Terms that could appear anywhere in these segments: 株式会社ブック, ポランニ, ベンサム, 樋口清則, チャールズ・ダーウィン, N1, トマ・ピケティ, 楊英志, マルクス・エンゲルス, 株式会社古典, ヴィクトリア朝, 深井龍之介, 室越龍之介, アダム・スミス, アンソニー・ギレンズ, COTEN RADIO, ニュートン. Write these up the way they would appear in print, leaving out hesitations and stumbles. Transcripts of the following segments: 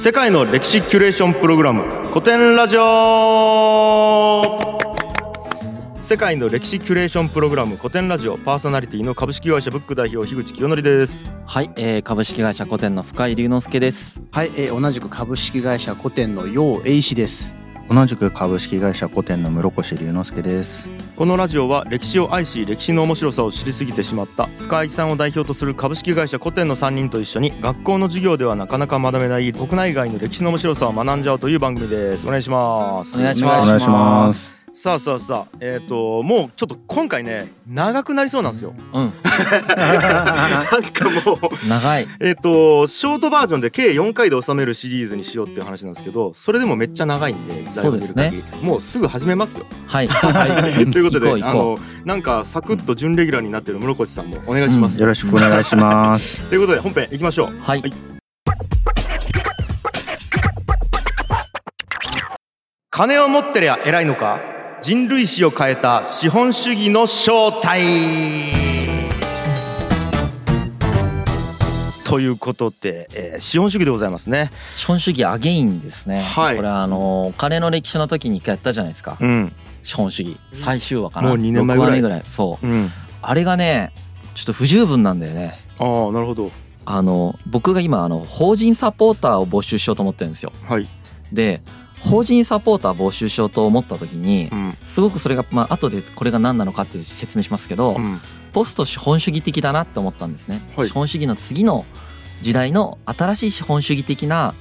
世界の歴史キュレーションプログラム古典ラジオ。世界の歴史キュレーションプログラム古典ラジオパーソナリティの株式会社ブック代表樋口清則です。はい、株式会社古典の深井龍之介です。はい、同じく株式会社古典の楊英志です。同じく株式会社古典の室越龍之介です。このラジオは歴史を愛し歴史の面白さを知りすぎてしまった深井さんを代表とする株式会社古典の3人と一緒に学校の授業ではなかなか学べない国内外の歴史の面白さを学んじゃうという番組です。お願いします。お願いします。お願いします。さあもうちょっと今回ね長くなりそうなんですよ。うんなんかもう長い。ショートバージョンで計4回で収めるシリーズにしようっていう話なんですけど、それでもめっちゃ長いんで、そうですね、もうすぐ始めますよ。はい、はい、ということでなんかサクッと準レギュラーになってる室越さんもお願いします、うん、よろしくお願いしますということで本編いきましょう。はい、はい。金を持ってりゃ偉いのか、人類史を変えた資本主義の正体ということで、資本主義でございますね。資本主義アゲインですね、はい、これはお金の歴史の時に一回やったじゃないですか、うん、資本主義最終話かな、もう2年前ぐらい、6話目ぐらい、そう、うん、あれがねちょっと不十分なんだよね。ああ、なるほど。僕が今法人サポーターを募集しようと思ってるんですよ。はい。で法人サポーター募集しようと思った時に、すごくそれが、後でこれが何なのかって説明しますけど、ポスト資本主義的だなって思ったんですね、はい、資本主義の次の時代の新しい資本主義的な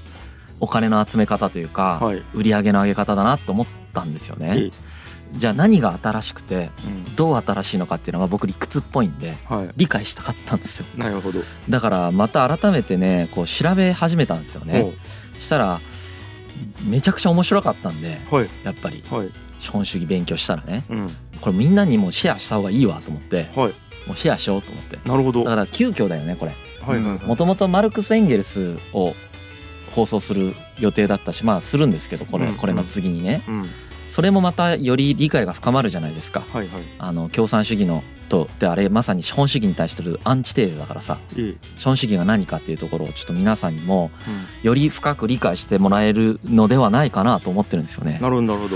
お金の集め方というか、はい、売り上げの上げ方だなって思ったんですよね、はい、じゃあ何が新しくてどう新しいのかっていうのが僕理屈っぽいんで、理解したかったんですよ、はい、なるほど。だからまた改めてねこう調べ始めたんですよね。したらめちゃくちゃ面白かったんで、はい、やっぱり資本主義勉強したらね、うん、これみんなにもうシェアした方がいいわと思って、はい、もうシェアしようと思って。なるほど。だから急遽だよねこれ、はいはいはい、もともとマルクス・エンゲルスを放送する予定だったし、まあするんですけどこれの次にね、うんうん、それもまたより理解が深まるじゃないですか、はいはい、共産主義のとであれまさに資本主義に対してるアンチテーゼだからさ、資本主義が何かっていうところをちょっと皆さんにもより深く理解してもらえるのではないかなと思ってるんですよね。なるほどなるほど。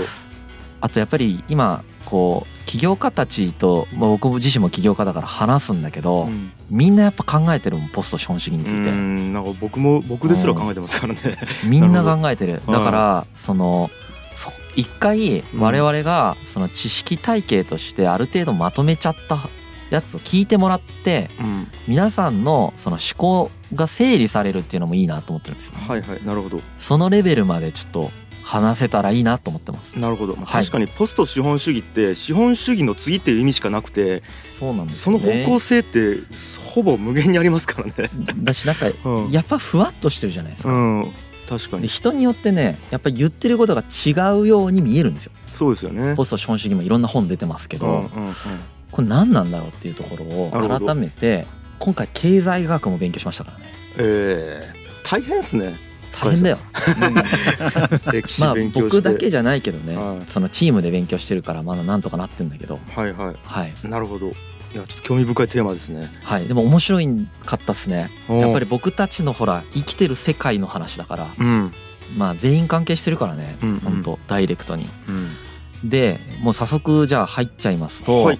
あとやっぱり今こう起業家たちと、僕自身も起業家だから話すんだけど、うん、みんなやっぱ考えてるもんポスト資本主義について。なんか僕ですら考えてますからねみんな考えてる。だから一回我々がその知識体系としてある程度まとめちゃったやつを聞いてもらって、うん、皆さんのその思考が整理されるっていうのもいいなと思ってるんですよ、ね、はいはい、なるほど。そのレベルまでちょっと話せたらいいなと思ってます。なるほど、まあ、確かにポスト資本主義って資本主義の次っていう意味しかなくて、そうなんですね、その方向性ってほぼ無限にありますからねだしなんかやっぱふわっとしてるじゃないですか、うん、確かに人によってねやっぱり言ってることが違うように見えるんですよ。そうですよね。ポスト資本主義もいろんな本出てますけど、これ何なんだろうっていうところを改めて今回経済学も勉強しましたからね。大変ですね。大変だよ歴史勉強して、僕だけじゃないけどね、はい、そのチームで勉強してるからまだなんとかなってんだけど、はいはい、はい、なるほど。いやちょっと興味深いテーマですね。はい、でも面白かったですね。やっぱり僕たちのほら生きてる世界の話だから、うん、まあ全員関係してるからね、うんうん、本当ダイレクトに、うん、でもう早速じゃあ入っちゃいますと、はい、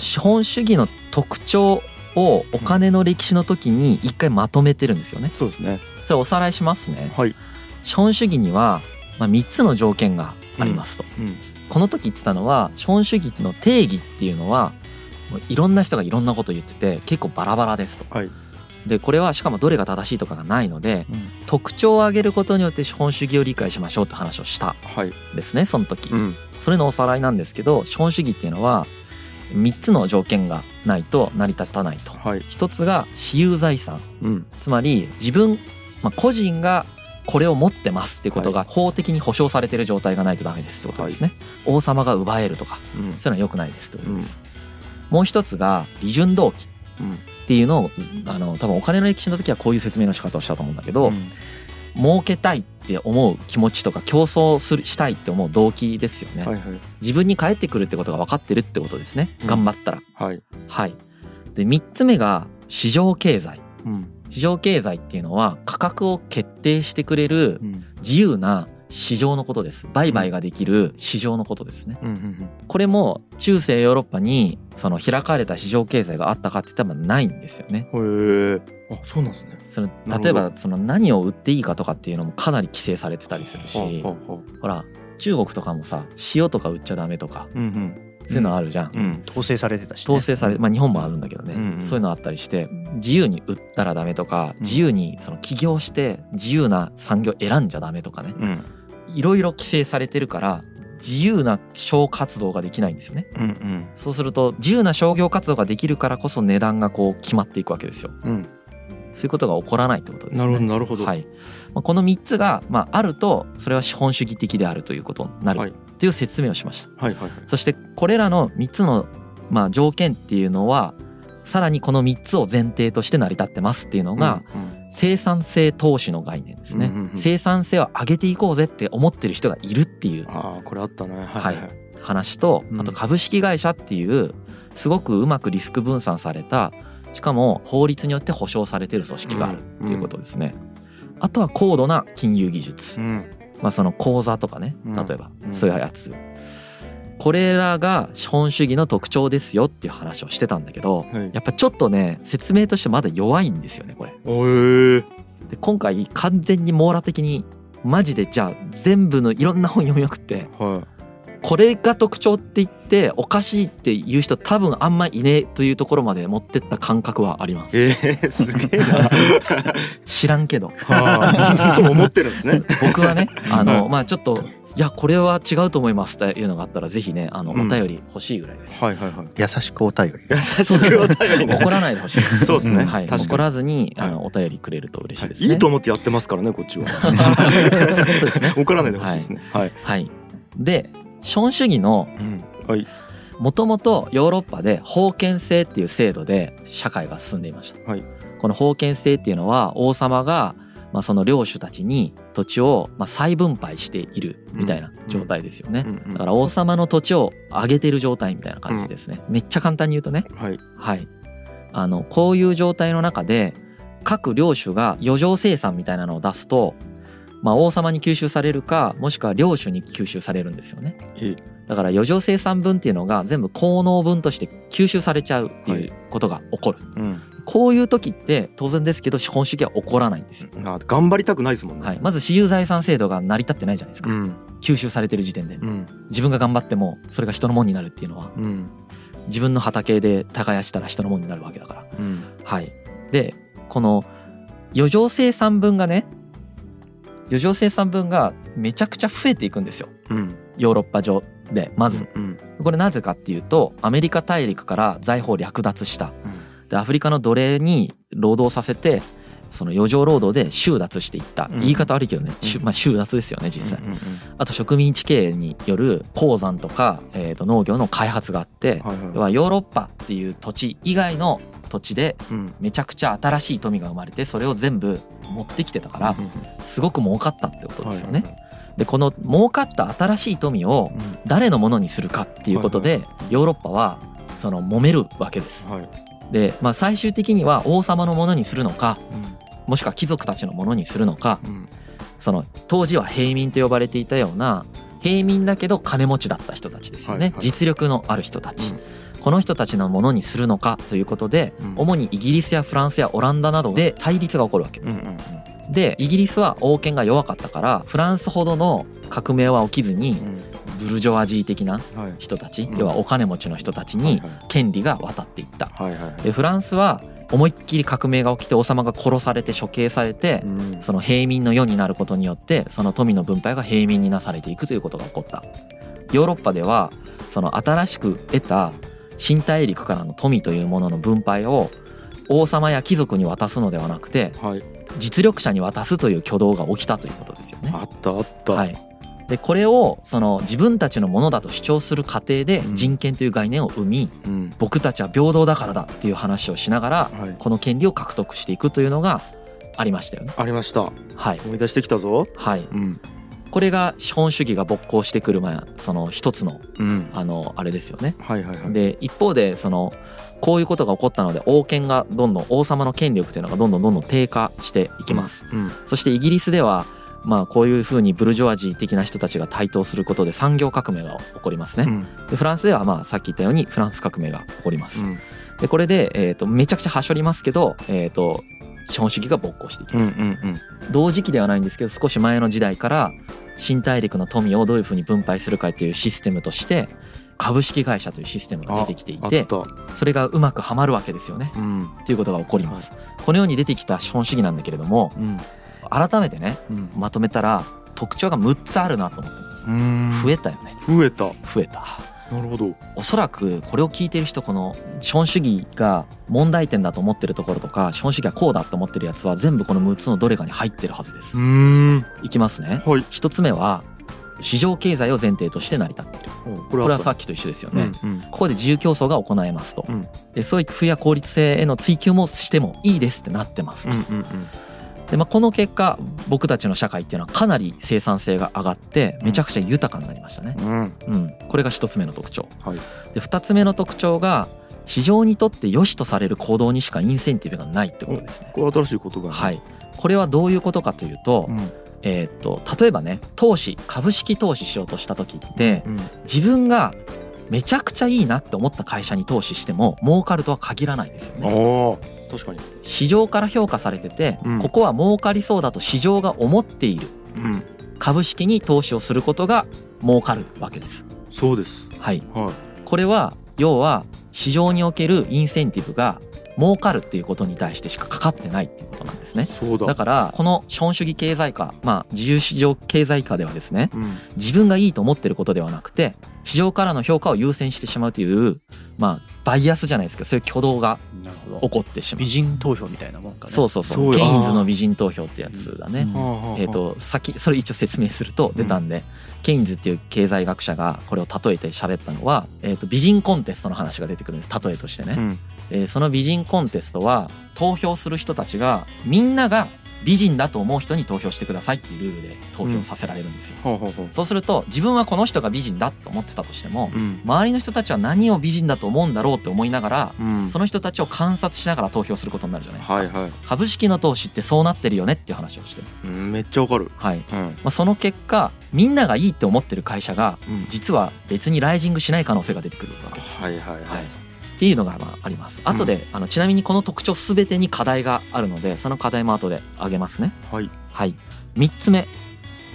資本主義の特徴をお金の歴史の時に一回まとめてるんですよね、うん、そうですね。それおさらいしますね、はい、資本主義には、3つの条件がありますと、うんうん、この時言ってたのは資本主義の定義っていうのはいろんな人がいろんなこと言ってて結構バラバラですと、はい、でこれはしかもどれが正しいとかがないので、うん、特徴を挙げることによって資本主義を理解しましょうって話をしたですね、はい、その時、うん、それのおさらいなんですけど、資本主義っていうのは3つの条件がないと成り立たないと、はい、一つが私有財産、うん、つまり自分、個人がこれを持ってますっていうことが法的に保障されてる状態がないとダメですってことですね、はい、王様が奪えるとか、うん、そういうのは良くないですってことです、うん。もう一つが利潤動機っていうのを、多分お金の歴史の時はこういう説明の仕方をしたと思うんだけど、うん、儲けたいって思う気持ちとか競争したいって思う動機ですよね、はいはい、自分に返ってくるってことが分かってるってことですね、うん、頑張ったら、はい、はい、で3つ目が市場経済、うん、市場経済っていうのは価格を決定してくれる自由な市場のことです。売買ができる市場のことですね。うんうんうん、これも中世ヨーロッパにその開かれた市場経済があったかって多分ないんですよね。へー、あ、そうなんですね。その例えばその何を売っていいかとかっていうのもかなり規制されてたりするし、ほら中国とかもさ、塩とか売っちゃダメとか、うんうん、そういうのあるじゃん、うんうん、統制されてたし、ね、統制され、まあ、日本もあるんだけどね、うんうん、そういうのあったりして自由に売ったらダメとか、自由にその起業して自由な産業選んじゃダメとかね、いろいろ規制されてるから自由な商活動ができないんですよね、うんうん、そうすると自由な商業活動ができるからこそ値段がこう決まっていくわけですよ、うん、そういうことが起こらないってことですね。なるほどなるほど、はい、まあ、この3つが、まあ、あるとそれは資本主義的であるということになる、はい、という説明をしました、はいはいはい、そしてこれらの3つの、まあ、条件っていうのはさらにこの3つを前提として成り立ってますっていうのが、うんうん、生産性投資の概念ですね、うんうんうん、生産性を上げていこうぜって思ってる人がいるっていう、あ、これあったね、はいはい、話と、あと株式会社っていうすごくうまくリスク分散された、しかも法律によって保障されてる組織があるっていうことですね、うんうん、あとは高度な金融技術、うん、まあ、その口座とかね、例えばそういうやつ、うんうん、これらが資本主義の特徴ですよっていう話をしてたんだけど、はい、やっぱちょっとね説明としてまだ弱いんですよねこれ、で今回完全に網羅的にマジでじゃあ全部のいろんな本読みまくって、はい、これが特徴って言っておかしいっていう人多分あんまいねえというところまで持ってった感覚はあります。すげえな知らんけどと思ってるんですね僕はね、まあちょっといやこれは違うと思いますというのがあったらぜひね、お便り欲しいぐらいです、うん、はいはいはい、優しくお便り、優しくお便り、ね、怒らないでほしいです。そうですね、はい、怒らずに、お便りくれると嬉しいですね、はい、いいと思ってやってますからねこっちはそうですね、怒らないでほしいですね、はい、はいはい、で資本主義の、はい、もともとヨーロッパで封建制っていう制度で社会が進んでいました、はい、この封建制っていうのは王様がまあ、その領主たちに土地をまあ再分配しているみたいな状態ですよね、うんうんうん、だから王様の土地を上げてる状態みたいな感じですね、うん、めっちゃ簡単に言うとね、はいはい、こういう状態の中で各領主が余剰生産みたいなのを出すと、まあ、王様に吸収されるかもしくは領主に吸収されるんですよね。だから余剰生産分っていうのが全部効能分として吸収されちゃうっていうことが起こる、はい、うん、こういう時って当然ですけど資本主義は起こらないんですよ。頑張りたくないですもんね、はい、まず私有財産制度が成り立ってないじゃないですか、うん、吸収されてる時点で、うん、自分が頑張ってもそれが人のもんになるっていうのは、うん、自分の畑で耕したら人のもんになるわけだから、うん、はい、でこの余剰生産分がね、余剰生産分がめちゃくちゃ増えていくんですよ、うん、ヨーロッパ上でまず、うんうん、これなぜかっていうとアメリカ大陸から財宝を略奪した、うん、でアフリカの奴隷に労働させてその余剰労働で収奪していった、うん、言い方悪いけどね、まあ、収奪ですよね実際、うんうんうん、あと植民地経営による鉱山とか、農業の開発があって、はいはい、要はヨーロッパっていう土地以外の土地でめちゃくちゃ新しい富が生まれてそれを全部持ってきてたからすごく儲かったってことですよね、はいはい、でこの儲かった新しい富を誰のものにするかっていうことで、はいはい、ヨーロッパはその揉めるわけです、はい、でまあ、最終的には王様のものにするのか、うん、もしくは貴族たちのものにするのか、うん、その当時は平民と呼ばれていたような平民だけど金持ちだった人たちですよね、はいはい、実力のある人たち、うん、この人たちのものにするのかということで、うん、主にイギリスやフランスやオランダなどで対立が起こるわけ、うんうんうん、でイギリスは王権が弱かったからフランスほどの革命は起きずに、うん、ブルジョワジー的な人たち、はい、要はお金持ちの人たちに権利が渡っていった、はいはい、でフランスは思いっきり革命が起きて王様が殺されて処刑されて、うん、その平民の世になることによってその富の分配が平民になされていくということが起こった。ヨーロッパではその新しく得た新大陸からの富というものの分配を王様や貴族に渡すのではなくて、はい、実力者に渡すという挙動が起きたということですよね。あったあった、はい、でこれをその自分たちのものだと主張する過程で人権という概念を生み、うん、僕たちは平等だからだっていう話をしながらこの権利を獲得していくというのがありましたよね。ありました、はい、思い出してきたぞ、はい、うん、これが資本主義が勃興してくる、その一つの、うん、あれですよね、はいはいはい、で一方でそのこういうことが起こったので王権がどんどん王様の権力というのがどんどん低下していきます、うんうん、そしてイギリスではまあこういうふうにブルジョワジー的な人たちが台頭することで産業革命が起こりますね、うん、でフランスではまあさっき言ったようにフランス革命が起こります、うん、でこれでめちゃくちゃはしょりますけど資本主義が勃興していきます、うんうんうん、同時期ではないんですけど少し前の時代から新大陸の富をどういうふうに分配するかというシステムとして株式会社というシステムが出てきていてそれがうまくはまるわけですよね、うん、ということが起こります。このように出てきた資本主義なんだけれども、うん、改めてね、うん、まとめたら特徴が6つあるなと思ってます。うーん増えたよね。増えたなるほど。おそらくこれを聞いてる人この資本主義が問題点だと思ってるところとか資本主義がこうだと思ってるやつは全部この6つのどれかに入ってるはずです。うーんいきますね、はい、1つ目は市場経済を前提として成り立っている。これはさっきと一緒ですよね、うんうん、ここで自由競争が行えますと、うん、でそういう工夫や効率性への追求もしてもいいですってなってますと、うんうんうんでまあ、この結果僕たちの社会っていうのはかなり生産性が上がってめちゃくちゃ豊かになりましたね、うんうん、これが一つ目の特徴、はい、で二つ目の特徴が市場にとって良しとされる行動にしかインセンティブがないってことですね。これは新しい言葉、ねはい、これはどういうことかというと、うん例えばね投資株式投資しようとした時って、うんうん、自分がめちゃくちゃいいなって思った会社に投資しても儲かるとは限らないですよね。確かに市場から評価されてて、うん、ここは儲かりそうだと市場が思っている、うん、株式に投資をすることが儲かるわけです。そうです、はいはい、これは要は市場におけるインセンティブが儲かるっていうことに対してしかかかってないっていうことなんですね。そうだ。だからこの資本主義経済化、まあ、自由市場経済化ではですね、うん、自分がいいと思ってることではなくて市場からの評価を優先してしまうという、まあ、バイアスじゃないですけどそういう挙動が起こってしまう。美人投票みたいなもんかね。そうそうそうケインズの美人投票ってやつだね、うん先それ一応説明すると出たんで、うん、ケインズっていう経済学者がこれを例えて喋ったのは、美人コンテストの話が出てくるんです例えとしてね、うんその美人コンテストは投票する人たちがみんなが美人だと思う人に投票してくださいっていうルールで投票させられるんですよ、うん、ほうほうほうそうすると自分はこの人が美人だと思ってたとしても、うん、周りの人たちは何を美人だと思うんだろうって思いながら、うん、その人たちを観察しながら投票することになるじゃないですか、はいはい、株式の投資ってそうなってるよねっていう話をしてます、うん、めっちゃわかる、はいうんまあ、その結果みんながいいって思ってる会社が、うん、実は別にライジングしない可能性が出てくるわけです、はいはいはいはいっていうのがまああります。後で、うん、ちなみにこの特徴すべてに課題があるのでその課題も後で挙げますね。はい、はい、3つ目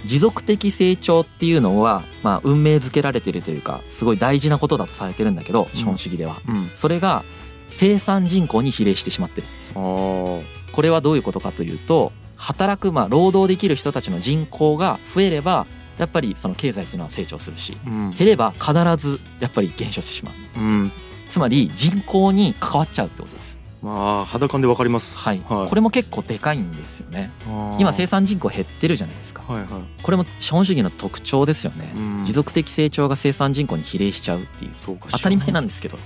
持続的成長っていうのは、まあ、運命づけられているというかすごい大事なことだとされてるんだけど資本主義では、うんうん、それが生産人口に比例してしまってる。これはどういうことかというと働く、まあ、労働できる人たちの人口が増えればやっぱりその経済っていうのは成長するし、うん、減れば必ずやっぱり減少してしまう、うんつまり人口に関わっちゃうってことです。まあ肌感でわかります、はいはい、これも結構でかいんですよね。今生産人口減ってるじゃないですか、はいはい、これも資本主義の特徴ですよね、うん、持続的成長が生産人口に比例しちゃうっていう当たり前なんですけど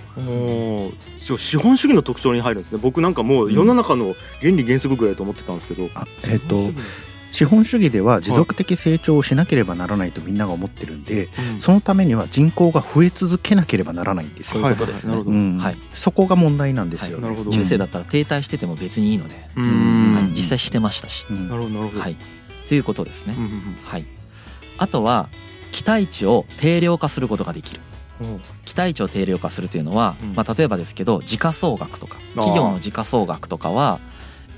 資本主義の特徴に入るんですね。僕なんかもう世の中の原理原則ぐらいと思ってたんですけど、うん資本主義では持続的成長をしなければならないとみんなが思ってるんで、はい、そのためには人口が増え続けなければならないんですよ。そういうことですね、うんはい、そこが問題なんですよね、はい、中世だったら停滞してても別にいいので、うんはい、実際してましたし、うん、なるほどなるほど、はい、ということですね、うんうんうんはい、あとは期待値を定量化することができる。期待値を定量化するというのは、うんまあ、例えばですけど時価総額とか企業の時価総額とかは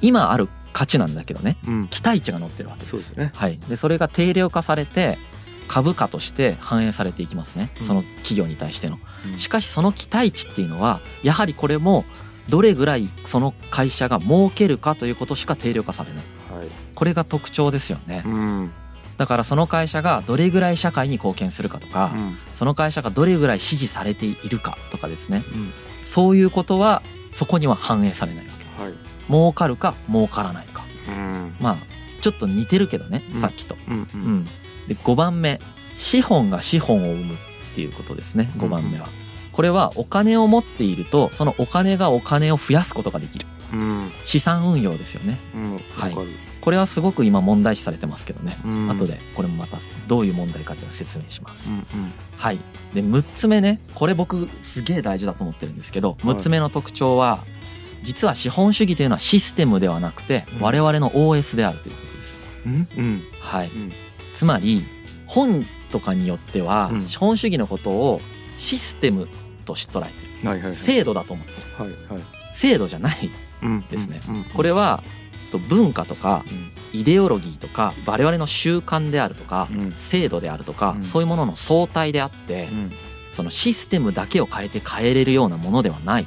今ある価値なんだけどね、うん、期待値が載ってるわけです。そうですね、はい、でそれが定量化されて株価として反映されていきますね、うん、その企業に対しての、うん、しかしその期待値っていうのはやはりこれもどれぐらいその会社が儲けるかということしか定量化されない、はい、これが特徴ですよね、うん、だからその会社がどれぐらい社会に貢献するかとか、うん、その会社がどれぐらい支持されているかとかですね、うん、そういうことはそこには反映されないわけです、はい、儲かるか儲からないか、うん、まあちょっと似てるけどね、うん、さっきと、うんうんうん、で5番目資本が資本を生むっていうことですね。5番目は、うん、これはお金を持っているとそのお金がお金を増やすことができる、うん、資産運用ですよね、うんはい、これはすごく今問題視されてますけどね、うん、後でこれもまたどういう問題かというのを説明します、うんうんはい、で6つ目ね、これ僕すげえ大事だと思ってるんですけど、6つ目の特徴は、はい、実は資本主義というのはシステムではなくて我々の OS であるということです、うんうんはいうん、つまり本とかによっては資本主義のことをシステムとして捉えてる、はいはいはい、制度だと思ってる、はいはい、制度じゃないですね、うんうんうん、これは文化とかイデオロギーとか我々の習慣であるとか制度であるとかそういうものの総体であって、そのシステムだけを変えて変えれるようなものではない。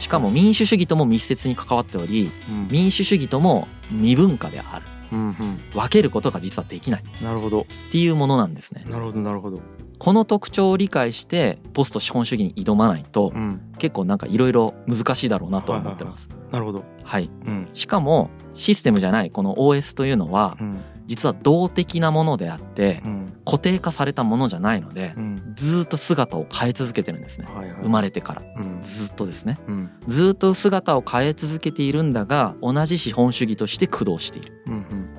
しかも民主主義とも密接に関わっており、民主主義とも二分化である。分けることが実はできない。なるほど。っていうものなんですね。なるほどなるほど。この特徴を理解してポスト資本主義に挑まないと、結構なんかいろいろ難しいだろうなと思ってます。なるほど。はい。しかもシステムじゃないこの OS というのは、実は動的なものであって、固定化されたものじゃないので、ずっと姿を変え続けてるんですね。はいはい、生まれてから、ずっとですね、ずっと姿を変え続けているんだが、同じ資本主義として駆動している。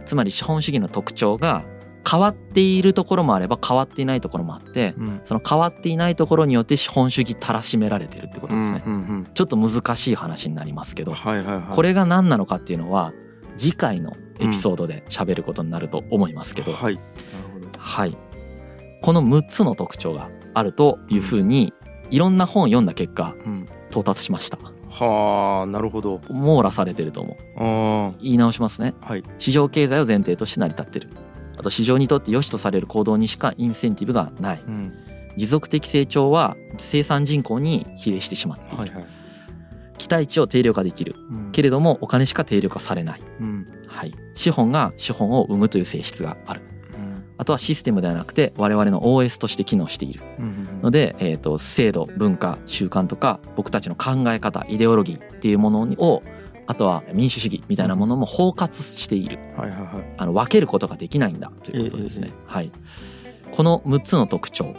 つまり資本主義の特徴が変わっているところもあれば変わっていないところもあって、その変わっていないところによって資本主義たらしめられてるってことですね、ちょっと難しい話になりますけど、はいはいはい、これが何なのかっていうのは次回のエピソードで喋ることになると思いますけど、はい、なるほど、はい、この6つの特徴があるというふうにいろんな本を読んだ結果、到達しました。はあ、なるほど。網羅されてると思う。言い直しますね、はい、市場経済を前提として成り立ってる。あと市場にとって良しとされる行動にしかインセンティブがない、持続的成長は生産人口に比例してしまっている、はいはい、期待値を定量化できる、けれどもお金しか定量化されない、はい、資本が資本を生むという性質がある、あとはシステムではなくて我々の OS として機能しているので、制度、文化、習慣とか僕たちの考え方、イデオロギーっていうものを、あとは民主主義みたいなものも包括している、はいはいはい、分けることができないんだということですね、はい、この6つの特徴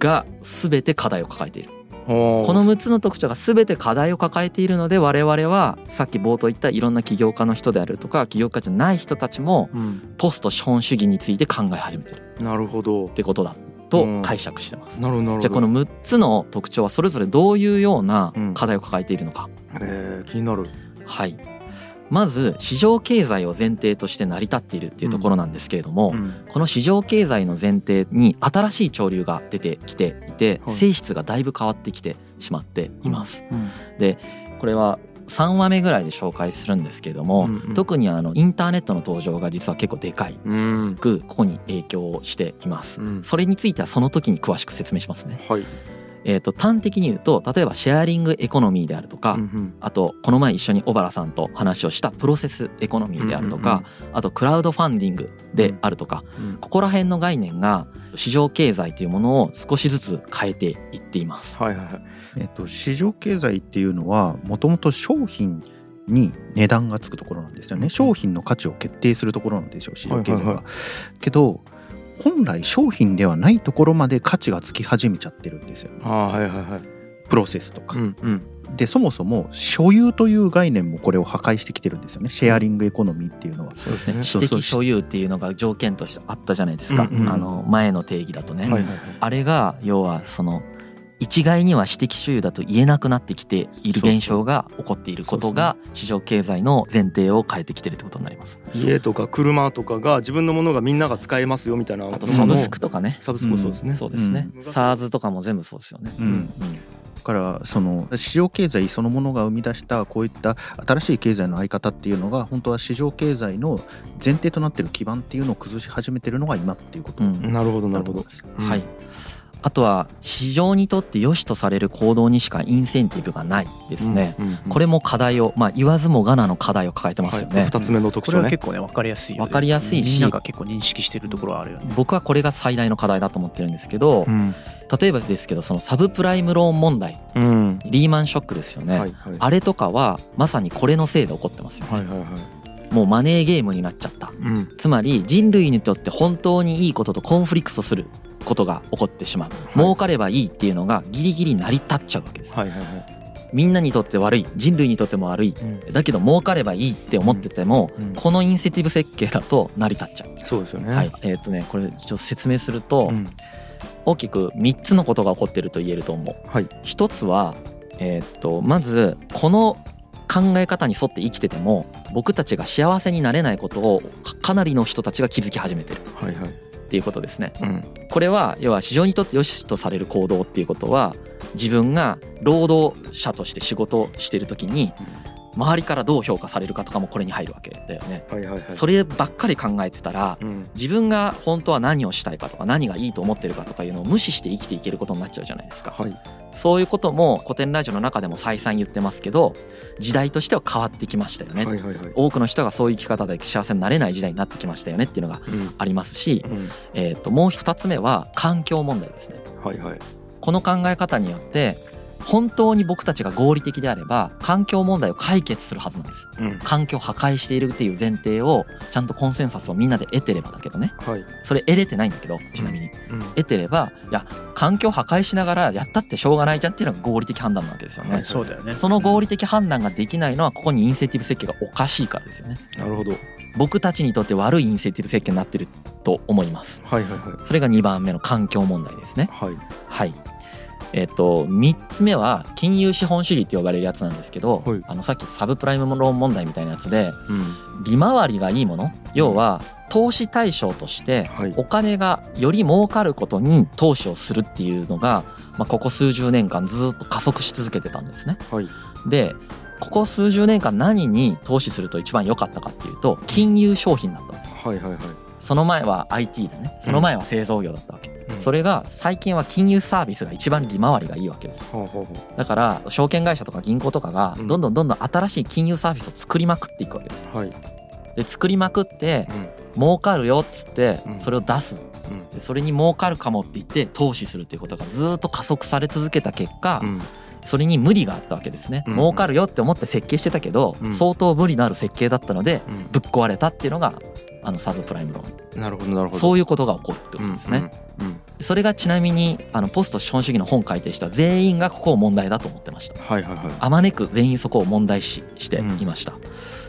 が全て課題を抱えている、はい、この6つの特徴が全て課題を抱えているので、我々はさっき冒頭言ったいろんな起業家の人であるとか起業家じゃない人たちもポスト資本主義について考え始めてる、なるほどってことだと解釈してます、なるほどなるほど。じゃあこの6つの特徴はそれぞれどういうような課題を抱えているのか、気になる。はい、まず市場経済を前提として成り立っているっていうところなんですけれども、この市場経済の前提に新しい潮流が出てきていて、性質がだいぶ変わってきてしまっています、でこれは3話目ぐらいで紹介するんですけれども、特にインターネットの登場が実は結構でかい、ここに影響しています、それについてはその時に詳しく説明しますね、はい。端的に言うと、例えばシェアリングエコノミーであるとか、あとこの前一緒に小原さんと話をしたプロセスエコノミーであるとか、あとクラウドファンディングであるとか、ここら辺の概念が市場経済というものを少しずつ変えていっています、はいはいはい。市場経済っていうのはもともと商品に値段がつくところなんですよね。商品の価値を決定するところなんですよ、市場経済は、はいはいはい、けど本来商品ではないところまで価値がつき始めちゃってるんですよね。あ、はいはいはい、プロセスとか、でそもそも所有という概念もこれを破壊してきてるんですよね。シェアリングエコノミーっていうのは、そうですね、私的所有っていうのが条件としてあったじゃないですか、前の定義だとね、はいはいはい、あれが要はその一概には私的所有だと言えなくなってきている現象が起こっていることが市場経済の前提を変えてきてるってことになります。家とか車とかが自分のものがみんなが使えますよみたいな、あとサブスクとかね、サブスクもそうですね、そうですね、SARS とかも全部そうですよね、だからその市場経済そのものが生み出したこういった新しい経済の在り方っていうのが本当は市場経済の前提となっている基盤っていうのを崩し始めてるのが今っていうことだと思います。なるほどなるほど、はい。あとは市場にとって良しとされる行動にしかインセンティブがないですね、これも課題を、言わずもがなの課題を抱えてますよね、はい、2つ目の特徴ね。これは結構ね、分かりやすいよね。分かりやすいし、みんなが結構認識してるところはあるよね。僕はこれが最大の課題だと思ってるんですけど、例えばですけどそのサブプライムローン問題、リーマンショックですよね、はいはい、あれとかはまさにこれのせいで起こってますよね、はいはいはい、もうマネーゲームになっちゃった、つまり人類にとって本当にいいこととコンフリクトすることが起こってしまう、はい、儲かればいいっていうのがギリギリ成り立っちゃうわけです、はいはいはい、みんなにとって悪い、人類にとっても悪い、うん、だけど儲かればいいって思ってても、うんうん、このインセンティブ設計だと成り立っちゃう。そうですよね、はい、これちょっと説明すると、うん、大きく3つのことが起こってると言えると思う、はい、1つは、まずこの考え方に沿って生きてても僕たちが幸せになれないことをかなりの人たちが気づき始めてる、はいはい、っていうことですね、うん、これは要は市場にとって良しとされる行動っていうことは自分が労働者として仕事をしてる時に周りからどう評価されるかとかもこれに入るわけだよね、はいはいはい、そればっかり考えてたら、うん、自分が本当は何をしたいかとか何がいいと思ってるかとかいうのを無視して生きていけることになっちゃうじゃないですか、はい、そういうことも古典ラジオの中でも再三言ってますけど時代としては変わってきましたよね、はいはいはい、多くの人がそういう生き方で幸せになれない時代になってきましたよねっていうのがありますし、うんうん、もう2つ目は環境問題ですね、はいはい、この考え方によって本当に僕たちが合理的であれば環境問題を解決するはずなんです、うん、環境を破壊しているっていう前提をちゃんとコンセンサスをみんなで得てればだけどね、はい、それ得れてないんだけどちなみに、うんうん、得てればいや環境破壊しながらやったってしょうがないじゃんっていうのが合理的判断なわけですよね、はい、そうだよね。その合理的判断ができないのはここにインセンティブ設計がおかしいからですよね。なるほど。僕たちにとって悪いインセンティブ設計になってると思います、はいはいはい、それが2番目の環境問題ですね。はい、はい3つ目は金融資本主義って呼ばれるやつなんですけど、はい、さっきサブプライムローン問題みたいなやつで、うん、利回りがいいもの、要は投資対象としてお金がより儲かることに投資をするっていうのが、まあ、ここ数十年間ずっと加速し続けてたんですね、はい、でここ数十年間何に投資すると一番良かったかっていうと金融商品だったんです、はいはいはい、その前は IT だね、その前は製造業だったわけ、うんそれが最近は金融サービスが一番利回りがいいわけです、うん、だから証券会社とか銀行とかがどんどんどんどん新しい金融サービスを作りまくっていくわけです、はい、で作りまくって儲かるよっつってそれを出す、うん、でそれに儲かるかもって言って投資するっていうことがずっと加速され続けた結果、うんそれに無理があったわけですね、うんうん、儲かるよって思って設計してたけど、うん、相当無理のある設計だったので、うん、ぶっ壊れたっていうのがサブプライムローン。なるほどなるほど。そういうことが起こるってことですね、うんうんうん、それがちなみにポスト資本主義の本書いてる人は全員がここを問題だと思ってました、はいはいはい、あまねく全員そこを問題視していました、うん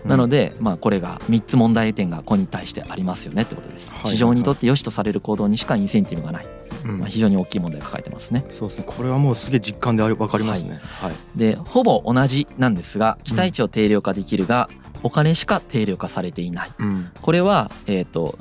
うん、なので、まあ、これが3つ問題点がここに対してありますよねってことです、はいはいはい、市場にとって良しとされる行動にしかインセンティブがない、うんまあ、非常に大きい問題抱えてますね。そうですね。これはもうすげえ実感で分かりますね、はいはい、でほぼ同じなんですが期待値を定量化できるが、うん、お金しか定量化されていない、うん、これは、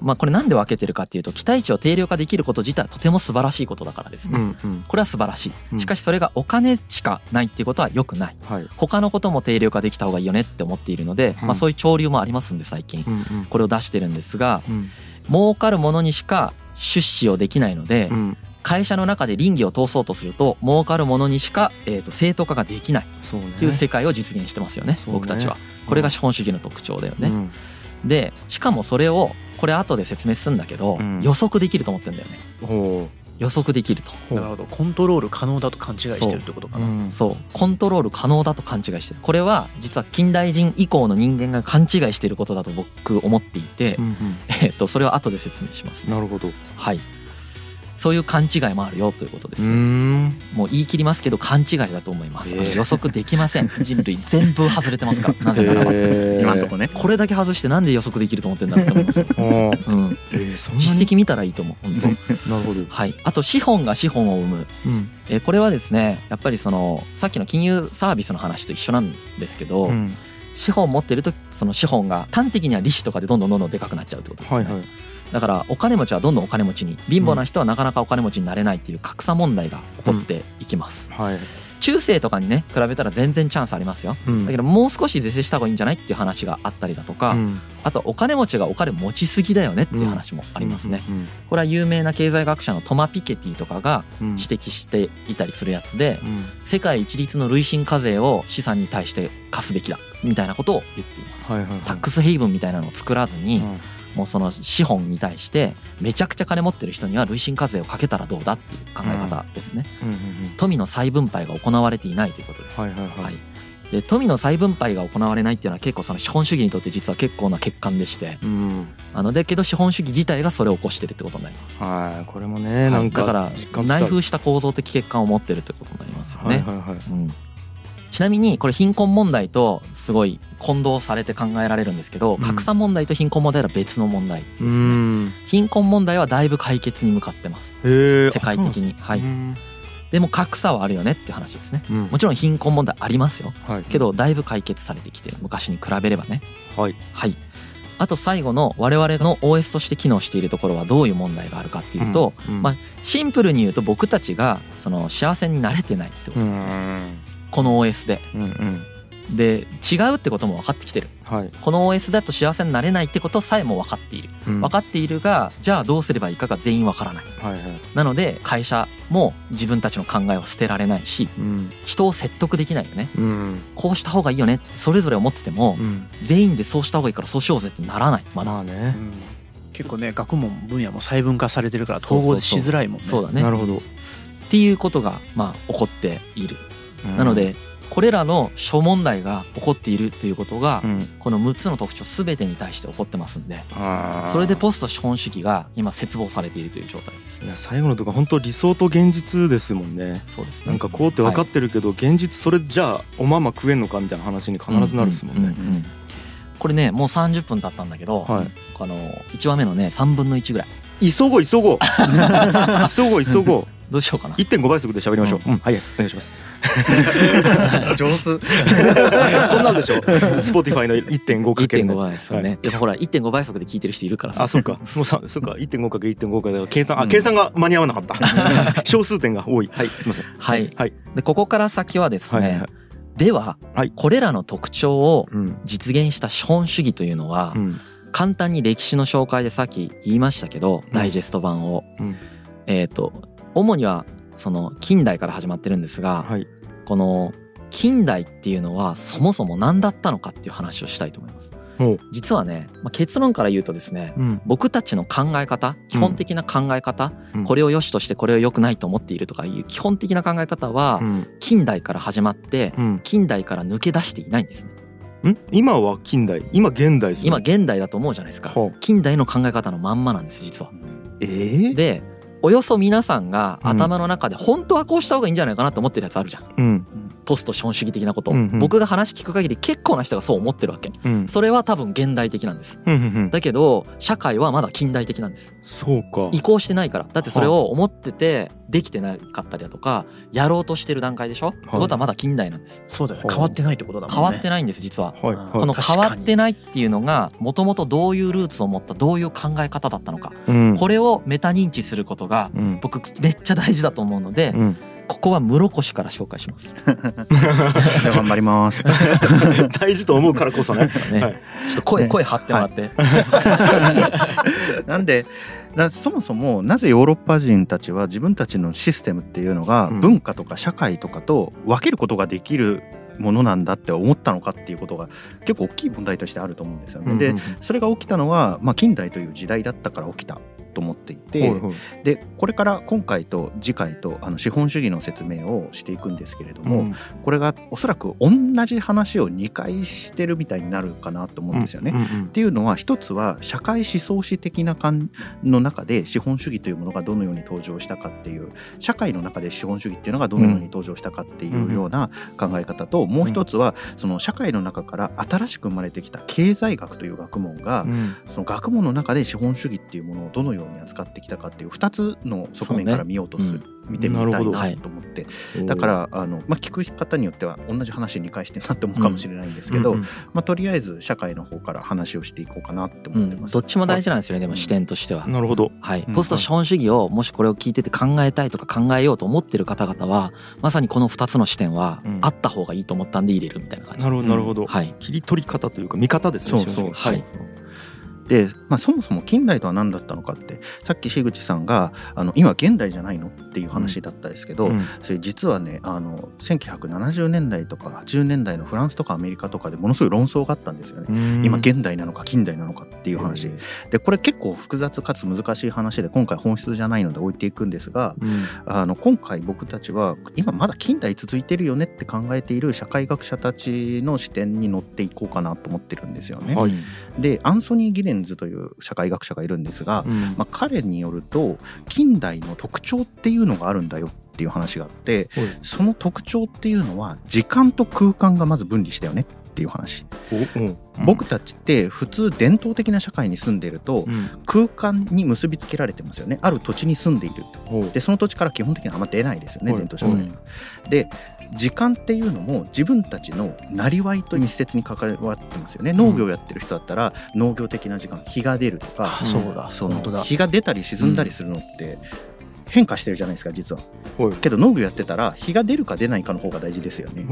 まあ、これなんで分けてるかっていうと期待値を定量化できること自体とても素晴らしいことだからですね、うんうん、これは素晴らしい。しかしそれがお金しかないっていうことは良くない、うん、他のことも定量化できた方がいいよねって思っているので、うんまあ、そういう潮流もありますんで最近、うんうん、これを出してるんですが、うん、儲かるものにしか出資をできないので、うん、会社の中で倫理を通そうとすると儲かるものにしか、正当化ができないという世界を実現してますよね、僕たちは。これが資本主義の特徴だよね、うん、でしかもそれをこれ後で説明するんだけど、うん、予測できると思ってんだよね、うん、予測できると。なるほど。コントロール可能だと勘違いしてるってことかな、うん、そうコントロール可能だと勘違いしてる。これは実は近代人以降の人間が勘違いしてることだと僕思っていて、うんうんそれは後で説明します、ね、なるほど。はいそういう勘違いもあるよということです。もう言い切りますけど勘違いだと思います、予測できません人類全部外れてますからなぜならば、今んとこねこれだけ外してなんで予測できると思ってんだろうと思いますよ、うん実績見たらいいと思う本当になるほど、はい、あと資本が資本を生む、うんこれはですねやっぱりそのさっきの金融サービスの話と一緒なんですけど、うん、資本持ってるとその資本が端的には利子とかでどんどんどんどんでかくなっちゃうってことですね、はいはい。だからお金持ちはどんどんお金持ちに、貧乏な人はなかなかお金持ちになれないっていう格差問題が起こっていきます、うんはい、中世とかにね比べたら全然チャンスありますよ、うん、だけどもう少し是正した方がいいんじゃないっていう話があったりだとか、うん、あとお金持ちがお金持ちすぎだよねっていう話もありますね、うんうんうんうん、これは有名な経済学者のトマ・ピケティとかが指摘していたりするやつで、うん、世界一律の累進課税を資産に対して課すべきだみたいなことを言っています、はいはいはい、タックスヘイブンみたいなのを作らずに、うんもうその資本に対してめちゃくちゃ金持ってる人には累進課税をかけたらどうだっていう考え方ですね、うんうんうんうん、富の再分配が行われていないということです、はいはいはいはい、で富の再分配が行われないっていうのは結構その資本主義にとって実は結構な欠陥でして、うん、なのでけど資本主義自体がそれを起こしてるってことになります。はい、これもねなんかだから内封した構造的欠陥を持ってるってことになりますよね。はいはいはい、うん、ちなみにこれ貧困問題とすごい混同されて考えられるんですけど、格差問題と貧困問題は別の問題ですね。うん、貧困問題はだいぶ解決に向かってます。世界的に。はい。でも格差はあるよねって話ですね、うん、もちろん貧困問題ありますよ、はい、けどだいぶ解決されてきてる昔に比べればね、はいはい、あと最後の我々の OS として機能しているところはどういう問題があるかっていうと、うんうん、まあ、シンプルに言うと僕たちがその幸せに慣れてないってことですね、うん、この OS で、うんうん、で違うってことも分かってきてる、はい、この OS だと幸せになれないってことさえも分かっている、うん、分かっているがじゃあどうすればいいかが全員分からない、はいはい、なので会社も自分たちの考えを捨てられないし、うん、人を説得できないよね、うん、こうした方がいいよねってそれぞれ思ってても、うん、全員でそうした方がいいからそうしようぜってならない、まだ、まあね、うん、結構ね学問分野も細分化されてるから統合しづらいもんね。そうだね、なるほどっていうことがまあ起こっている、うん、なのでこれらの諸問題が起こっているということが、うん、この6つの特徴全てに対して起こってますんで、それでポスト資本主義が今切望されているという状態です。いや最後のとこ本当理想と現実ですもんね。そうですね、なんかこうって分かってるけど、はい、現実それじゃあおまんま食えんのかみたいな話に必ずなるですもんね。これねもう30分経ったんだけど、はい、あの1話目のね3分の1ぐらい急ごう急ごうどうしようかな。 1.5 倍速で喋りましょう、うんうん、はい、お願いします上手こんなんでしょ Spotify の 1.5 かけるのやつ 1.5 倍速ね、はい、ほら 1.5 倍速で聞いてる人いるからさ。あ、そうかそうか 1.5 かける 1.5 かで計算が間に合わなかった小数点が多い、はい、すいません、はい、はい、でここから先はですね、はいはい、では、はい、これらの特徴を実現した資本主義というのは、うん、簡単に歴史の紹介でさっき言いましたけど、うん、ダイジェスト版を、うん、主にはその近代から始まってるんですが、はい、この近代っていうのはそもそも何だったのかっていう話をしたいと思います。実はね、まあ、結論から言うとですね、うん、僕たちの考え方、基本的な考え方、うん、これを良しとしてこれを良くないと思っているとかいう基本的な考え方は近代から始まって近代から抜け出していないんですね、うん、今は近代、今現代ですね。今現代だと思うじゃないですか。近代の考え方のまんまなんです実は、でおよそ皆さんが頭の中で本当はこうした方がいいんじゃないかなと思ってるやつあるじゃん、うん、ポスト資本主義的なこと、うんうん、僕が話聞く限り結構な人がそう思ってるわけ、うん、それは多分現代的なんです、うんうんうん、だけど社会はまだ近代的なんです。そうか、移行してないから。だってそれを思っててできてなかったりだとかやろうとしてる段階でしょ、はい、ってことはまだ近代なんです。そうだよね、変わってないってことだもんね。変わってないんです実は、はいはい、この変わってないっていうのがもともとどういうルーツを持った、どういう考え方だったのか、うん、これをメタ認知することが僕めっちゃ大事だと思うので、うん、ここは室越から紹介します頑張ります大事と思うからこそ ね、はい、ちょっと声張ってもらって、はい、なんでそもそもなぜヨーロッパ人たちは自分たちのシステムっていうのが文化とか社会とかと分けることができるものなんだって思ったのかっていうことが結構大きい問題としてあると思うんですよね、うんうんうん、でそれが起きたのは、まあ、近代という時代だったから起きたと思っていて、はいはい、でこれから今回と次回と資本主義の説明をしていくんですけれども、うん、これがおそらく同じ話を2回してるみたいになるかなと思うんですよね、うんうんうん、っていうのは一つは社会思想史的な感の中で資本主義というものがどのように登場したかっていう、社会の中で資本主義っていうのがどのように登場したかっていうような考え方と、もう一つはその社会の中から新しく生まれてきた経済学という学問が、うん、その学問の中で資本主義っていうものをどのように扱ってきたかっていう2つの側面から見ようとする、ね、うん、見てみたいなと思って、はい、だからまあ、聞く方によっては同じ話2回してるなって思うかもしれないんですけど、うん、まあ、とりあえず社会の方から話をしていこうかなって思ってます、うん、どっちも大事なんですよね、でも視点としては、うん、なるほど、はい、ポスト資本主義をもしこれを聞いてて考えたいとか考えようと思ってる方々はまさにこの2つの視点はあった方がいいと思ったんで入れるみたいな感じ、うん、なるほど、はい、切り取り方というか見方ですね。そうそう、はい、で、そもそも近代とは何だったのかってさっき樋口さんが今現代じゃないのっていう話だったですけど、それ実はね1970年代とか80年代のフランスとかアメリカとかでものすごい論争があったんですよね、今現代なのか近代なのかっていう話で、これ結構複雑かつ難しい話で今回本質じゃないので置いていくんですが、今回僕たちは今まだ近代続いてるよねって考えている社会学者たちの視点に乗っていこうかなと思ってるんですよね、はい、でアンソニー・ギレンズという社会学者がいるんですが、彼によると近代の特徴っていうのがあるんだよっていう話があって、その特徴っていうのは時間と空間がまず分離したよねっていう話。僕たちって普通伝統的な社会に住んでいると空間に結びつけられてますよね、ある土地に住んでいる。でその土地から基本的にはあんま出ないですよね、伝統社会で。時間っていうのも自分たちのなりわいと密接に関わってますよね。農業やってる人だったら農業的な時間、日が出るとか、日が出たり沈んだりするのって変化してるじゃないですか実は。けど農業やってたら日が出るか出ないかの方が大事ですよね。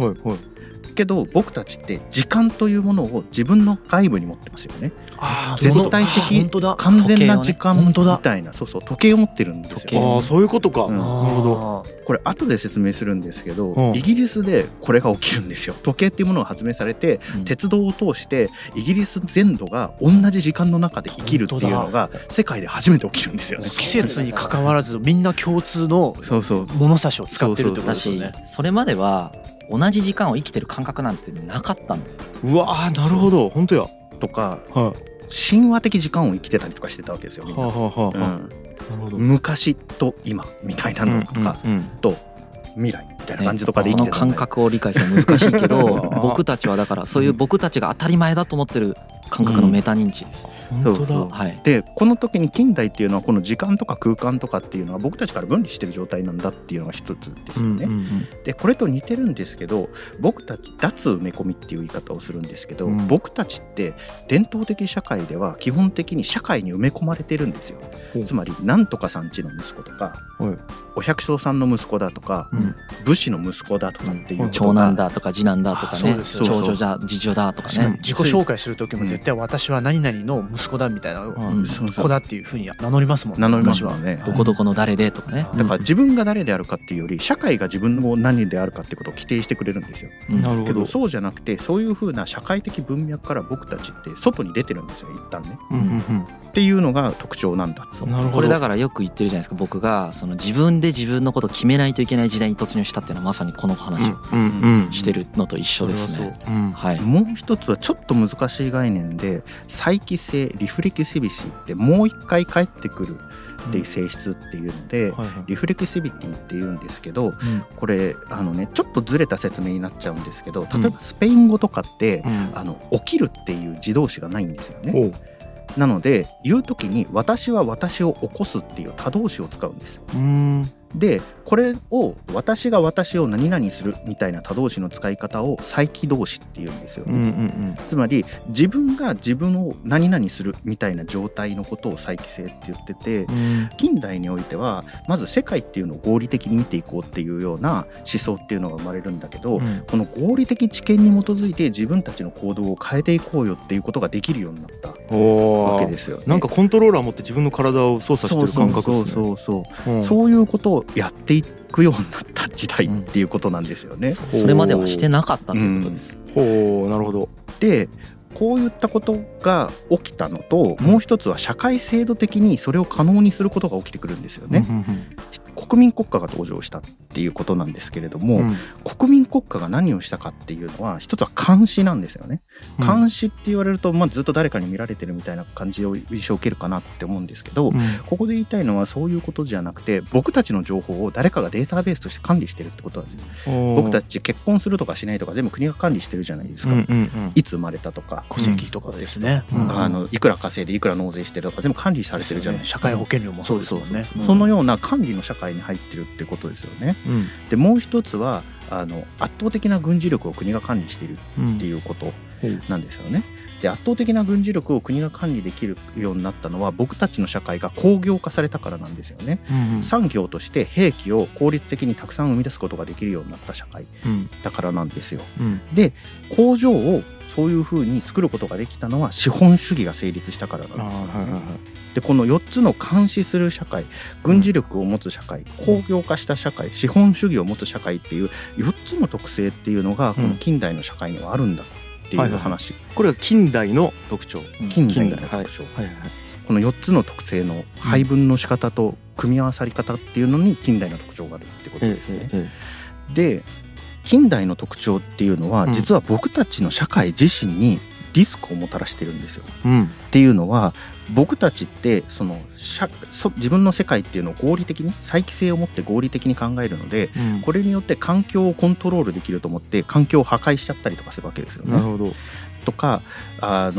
けど僕たちって時間というものを自分の外部に持ってますよね。絶対的完全な時間みたいな、時計を持ってるんですよ。そういうことか。なるほど。これ後で説明するんですけど、イギリスでこれが起きるんですよ。時計っていうものが発明されて、鉄道を通してイギリス全土が同じ時間の中で生きるっていうのが世界で初めて起きるんですよね。季節に関わらずみんな共通の物差しを使ってるってことですよね。それまでは同じ時間を生きてる感覚なんてなかったんだよ。うわー、なるほど、本当や。とか、神話的時間を生きてたりとかしてたわけですよ、みんな。なるほど。昔と今みたいなのとか、と未来みたいな感じとかで生きてた。この感覚を理解するの難しいけど僕たちはだからそういう僕たちが当たり前だと思ってる感覚のメタ認知です。本当だ。でこの時に近代っていうのはこの時間とか空間とかっていうのは僕たちから分離してる状態なんだっていうのが一つですよね。でこれと似てるんですけど、僕たち脱埋め込みっていう言い方をするんですけど、僕たちって伝統的社会では基本的に社会に埋め込まれてるんですよ。つまりなんとかさんちの息子とか、お百姓さんの息子だとか、武士の息子だとかっていう、長男だとか次男だとかね、長女だ次女だとかね、自己紹介する時も絶対私は何々の息子だみたいな、子だっていうふうに名乗りますもんね。名乗りますもんね。どこどこの誰でとかね。だから自分が誰であるかっていうより、社会が自分の何であるかってことを規定してくれるんですよ。けどそうじゃなくて、そういうふうな社会的文脈から僕たちって外に出てるんですよ、一旦ね。っていうのが特徴なんだ。これだからよく言ってるじゃないですか、僕がその自分で自分のことを決めないといけない時代に突入したっていうのはまさにこの話をしてるのと一緒ですね。もう一つはちょっと難しい概念で、再帰性リフレキシビシーってもう一回帰ってくるっていう性質っていうので、リフレキシビティっていうんですけど、これちょっとずれた説明になっちゃうんですけど、例えばスペイン語とかって、起きるっていう自動詞がないんですよね。なので言う時に私は私を起こすっていう他動詞を使うんですよ。でこれを私が私を何々するみたいな他動詞の使い方を再起動詞っていうんですよね。つまり自分が自分を何々するみたいな状態のことを再起性って言ってて、近代においてはまず世界っていうのを合理的に見ていこうっていうような思想っていうのが生まれるんだけど、この合理的知見に基づいて自分たちの行動を変えていこうよっていうことができるようになったわけですよね。なんかコントローラー持って自分の体を操作してる感覚ですね。そういうことをやっていくようになった時代っていうことなんですよね。それまではしてなかったということです。なるほど。でこういったことが起きたのと、もう一つは社会制度的にそれを可能にすることが起きてくるんですよね。国民国家が登場したっていうことなんですけれども、国民国家が何をしたかっていうのは、一つは監視なんですよね。監視って言われると、ずっと誰かに見られてるみたいな感じを印象を受けるかなって思うんですけど、ここで言いたいのはそういうことじゃなくて、僕たちの情報を誰かがデータベースとして管理してるってことなんですよ。僕たち結婚するとかしないとか全部国が管理してるじゃないですか。いつ生まれたとか戸籍とかですね、いくら稼いでいくら納税してるとか全部管理されてるじゃないですか。社会保険料もそうですよね。そのような管理の社会に入ってるってことですよね。でもう一つは圧倒的な軍事力を国が管理しているっていうことなんですよね。で圧倒的な軍事力を国が管理できるようになったのは、僕たちの社会が工業化されたからなんですよね。産業として兵器を効率的にたくさん生み出すことができるようになった社会だからなんですよ。で工場をそういうふうに作ることができたのは資本主義が成立したからなんですよね。はいはいはい、でこの4つの監視する社会、軍事力を持つ社会、工業化した社会、資本主義を持つ社会っていう4つの特性っていうのがこの近代の社会にはあるんだっていう話、うんはいはい、これが近代の特徴、近代の特徴、はいはいはい、この4つの特性の配分の仕方と組み合わさり方っていうのに近代の特徴があるってことですね、うんうんうん、で近代の特徴っていうのは実は僕たちの社会自身にリスクをもたらしてるんですよ、うん、っていうのは僕たちってその自分の世界っていうのを合理的に再帰性を持って合理的に考えるので、うん、これによって環境をコントロールできると思って環境を破壊しちゃったりとかするわけですよね。なるほど。とか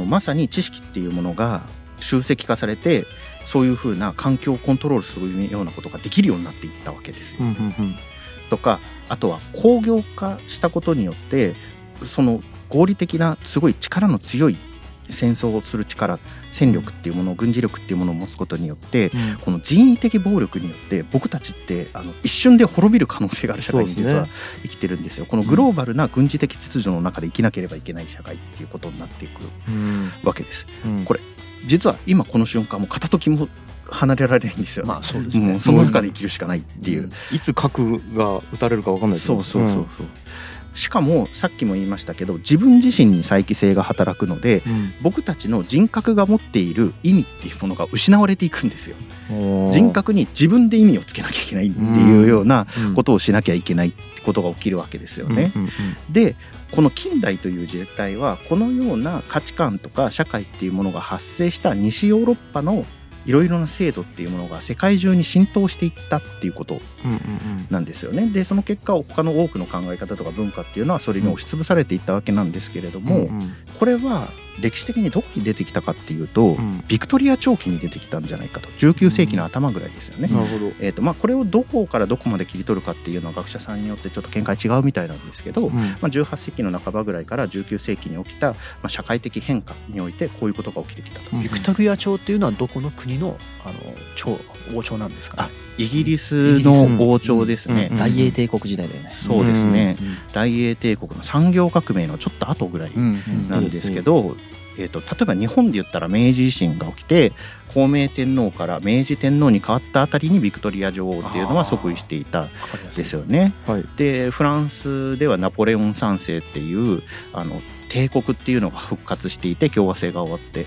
まさに知識っていうものが集積化されてそういうふうな環境をコントロールするようなことができるようになっていったわけですよ、うんうんうん、とかあとは工業化したことによってその合理的なすごい力の強い戦争をする力、戦力っていうもの、軍事力っていうものを持つことによって、うん、この人為的暴力によって僕たちって一瞬で滅びる可能性がある社会に実は生きてるんですよ。このグローバルな軍事的秩序の中で生きなければいけない社会っていうことになっていくわけです、うんうん、これ実は今この瞬間もう片時も離れられないんですよ、ねまあ そうですね、もうその中で生きるしかないっていう、うん、いつ核が撃たれるか分かんないですよね。そうそうそうそう、うんしかもさっきも言いましたけど自分自身に再帰性が働くので、うん、僕たちの人格が持っている意味っていうものが失われていくんですよ。人格に自分で意味をつけなきゃいけないっていうようなことをしなきゃいけないってことが起きるわけですよね、うんうんうん、でこの近代という時代はこのような価値観とか社会っていうものが発生した西ヨーロッパのいろいろな制度っていうものが世界中に浸透していったっていうことなんですよね、うんうんうん、でその結果他の多くの考え方とか文化っていうのはそれに押しつぶされていったわけなんですけれども、うんうん、これは歴史的にどこに出てきたかっていうと、うん、ビクトリア朝期に出てきたんじゃないかと19世紀の頭ぐらいですよね、うんなるほどこれをどこからどこまで切り取るかっていうのは学者さんによってちょっと見解違うみたいなんですけど、うん18世紀の半ばぐらいから19世紀に起きた、社会的変化においてこういうことが起きてきたと、うん、ビクトリア朝っていうのはどこの国の、王朝なんですかね。イギリスの王朝ですね、うん、大英帝国時代だよね。そうですね、うんうん、大英帝国の産業革命のちょっと後ぐらいなんですけど、うんうんうん例えば日本で言ったら明治維新が起きて孝明天皇から明治天皇に変わったあたりにビクトリア女王っていうのは即位していたんですよね、はい、でフランスではナポレオン3世っていう帝国っていうのが復活していて共和制が終わって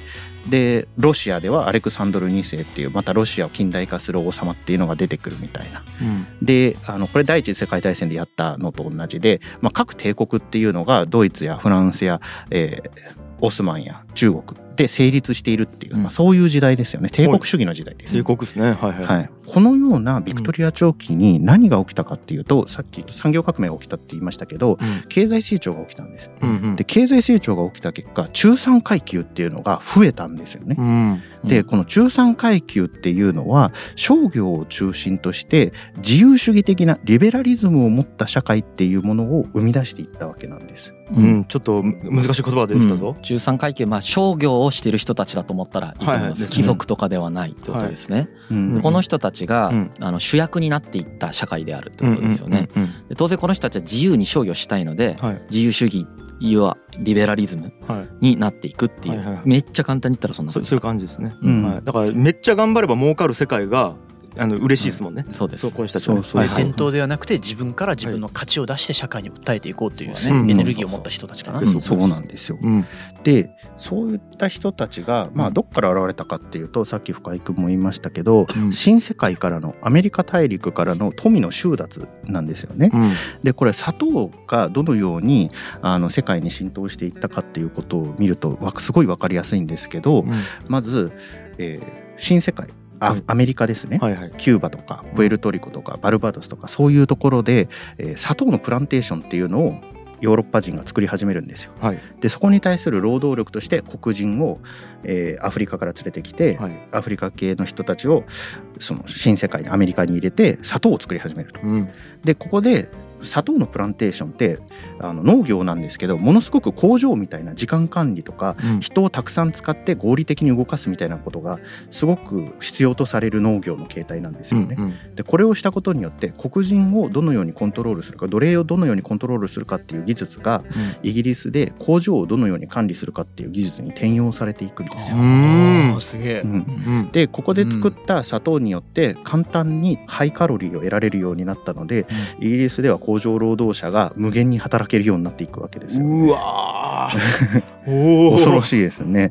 でロシアではアレクサンドル2世っていうまたロシアを近代化する王様っていうのが出てくるみたいな、うん、でこれ第一次世界大戦でやったのと同じで、各帝国っていうのがドイツやフランスや、オスマンや中国で成立しているっていう、そういう時代ですよね。帝国主義の時代です。帝国ですね、はいはいはい、このようなビクトリア朝期に何が起きたかっていうと、さっき産業革命が起きたって言いましたけど、経済成長が起きたんです、うんうん、で経済成長が起きた結果中産階級っていうのが増えたんですよね、うんうん、でこの中産階級っていうのは商業を中心として自由主義的なリベラリズムを持った社会っていうものを生み出していったわけなんです、うんうん、ちょっと難しい言葉が出てきたぞ、うん、中産階級、商業をしている人たちだと思ったらいいと思います、はい、貴族とかではないってことですね、はい、この人たちが、主役になっていった社会であるってことですよね、うんうんうんうん、で当然この人たちは自由に商業したいので、はい、自由主義はリベラリズムになっていくっていう、はいはいはい、めっちゃ簡単に言ったらそんなことそういう感じですね、うんはい、だからめっちゃ頑張れば儲かる世界が嬉しいですもんね、はい、そうです伝統ではなくて自分から自分の価値を出して社会に訴えていこうという、ねはい、エネルギーを持った人たちかな、うん、そうなんですよ、うん、でそういった人たちが、どこから現れたかっていうとさっき深井君も言いましたけど、新世界からのアメリカ大陸からの富の収奪なんですよね、うん、でこれ砂糖がどのように世界に浸透していったかっていうことを見るとすごい分かりやすいんですけど、まず、新世界アメリカですね、はいはい、キューバとかプエルトリコとかバルバドスとかそういうところで、砂糖のプランテーションっていうのをヨーロッパ人が作り始めるんですよ、はい、でそこに対する労働力として黒人を、アフリカから連れてきて、はい、アフリカ系の人たちをその新世界にアメリカに入れて砂糖を作り始めると、うん、でここで砂糖のプランテーションって農業なんですけど、ものすごく工場みたいな時間管理とか、うん、人をたくさん使って合理的に動かすみたいなことがすごく必要とされる農業の形態なんですよね、うんうん、でこれをしたことによって黒人をどのようにコントロールするか、奴隷をどのようにコントロールするかっていう技術が、うん、イギリスで工場をどのように管理するかっていう技術に転用されていくんですよ。あ、すげえ、うんうん、でここで作った砂糖によって簡単にハイカロリーを得られるようになったので、うん、イギリスでは工場労働者が無限に働けるようになっていくわけですよ、ね、うわお恐ろしいですよね。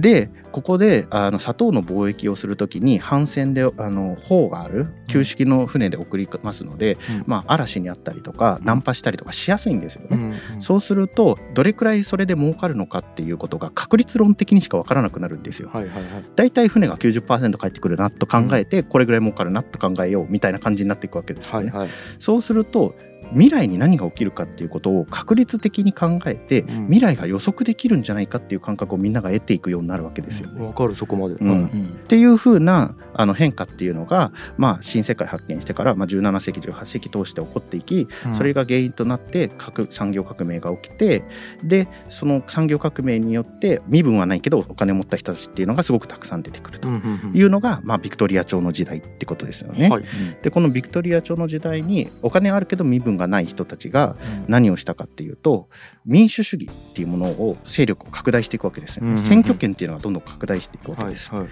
でここで砂糖の貿易をするときに帆船で帆がある旧式の船で送りますので、うん、まあ、嵐にあったりとか難破したりとかしやすいんですよね、うんうん、そうするとどれくらいそれで儲かるのかっていうことが確率論的にしか分からなくなるんですよ、はいはいはい、だいたい船が 90% 返ってくるなと考えて、うん、これぐらい儲かるなと考えようみたいな感じになっていくわけですよね、はいはい、そうすると未来に何が起きるかっていうことを確率的に考えて、うん、未来が予測できるんじゃないかっていう感覚をみんなが得ていくようになるわけですよね。わかる、そこまで、うんうん、っていう風な変化っていうのが、まあ、新世界発見してから、まあ、17世紀18世紀通して起こっていき、それが原因となって産業革命が起きて、でその産業革命によって身分はないけどお金を持った人たちっていうのがすごくたくさん出てくるというのが、まあ、ビクトリア朝の時代ってことですよね、はい、でこのビクトリア朝の時代にお金あるけど身分がない人たちが何をしたかっていうと、民主主義っていうものを勢力を拡大していくわけですよね、うんうんうん、選挙権っていうのがどんどん拡大していくわけです、はいはい、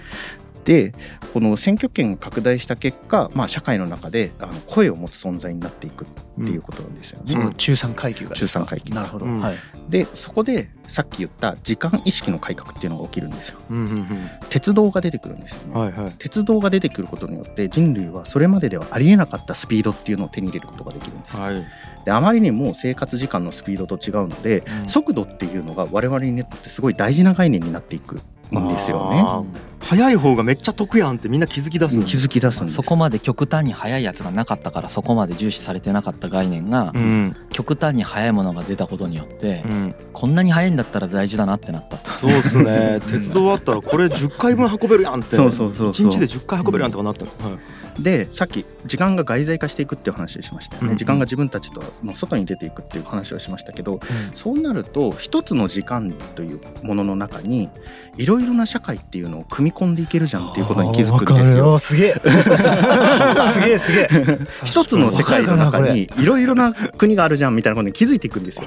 でこの選挙権が拡大した結果、まあ、社会の中で声を持つ存在になっていくっていうことなんですよね、うん、その中産階級がですか？中産階級、なるほど、うん、でそこでさっき言った時間意識の改革っていうのが起きるんですよ、うんうんうん、鉄道が出てくるんですよね、はいはい、鉄道が出てくることによって人類はそれまでではありえなかったスピードっていうのを手に入れることができるんです、はい、であまりにも生活時間のスピードと違うので、うん、速度っていうのが我々にとってすごい大事な概念になっていくんですよね。速い方がめっちゃ得やんってみんな気づき出すんです、気づき出すんです。そこまで極端に速いやつがなかったから、そこまで重視されてなかった概念が、うん、極端に速いものが出たことによって、うん、こんなに速いんだったら大事だなってなったと。そうですね鉄道あったらこれ10回分運べるやんってそうそうそうそう、1日で10回運べるやんとかなったんです、うん、はい。でさっき時間が外在化していくっていう話しましたよね、うんうん、時間が自分たちとの外に出ていくっていう話をしましたけど、うん、そうなると一つの時間というものの中にいろいろな社会っていうのを組み込んでいけるじゃんっていうことに気づくんですよ。すげえすげえすげえ一つの世界の中にいろいろな国があるじゃんみたいなことに気づいていくんですよ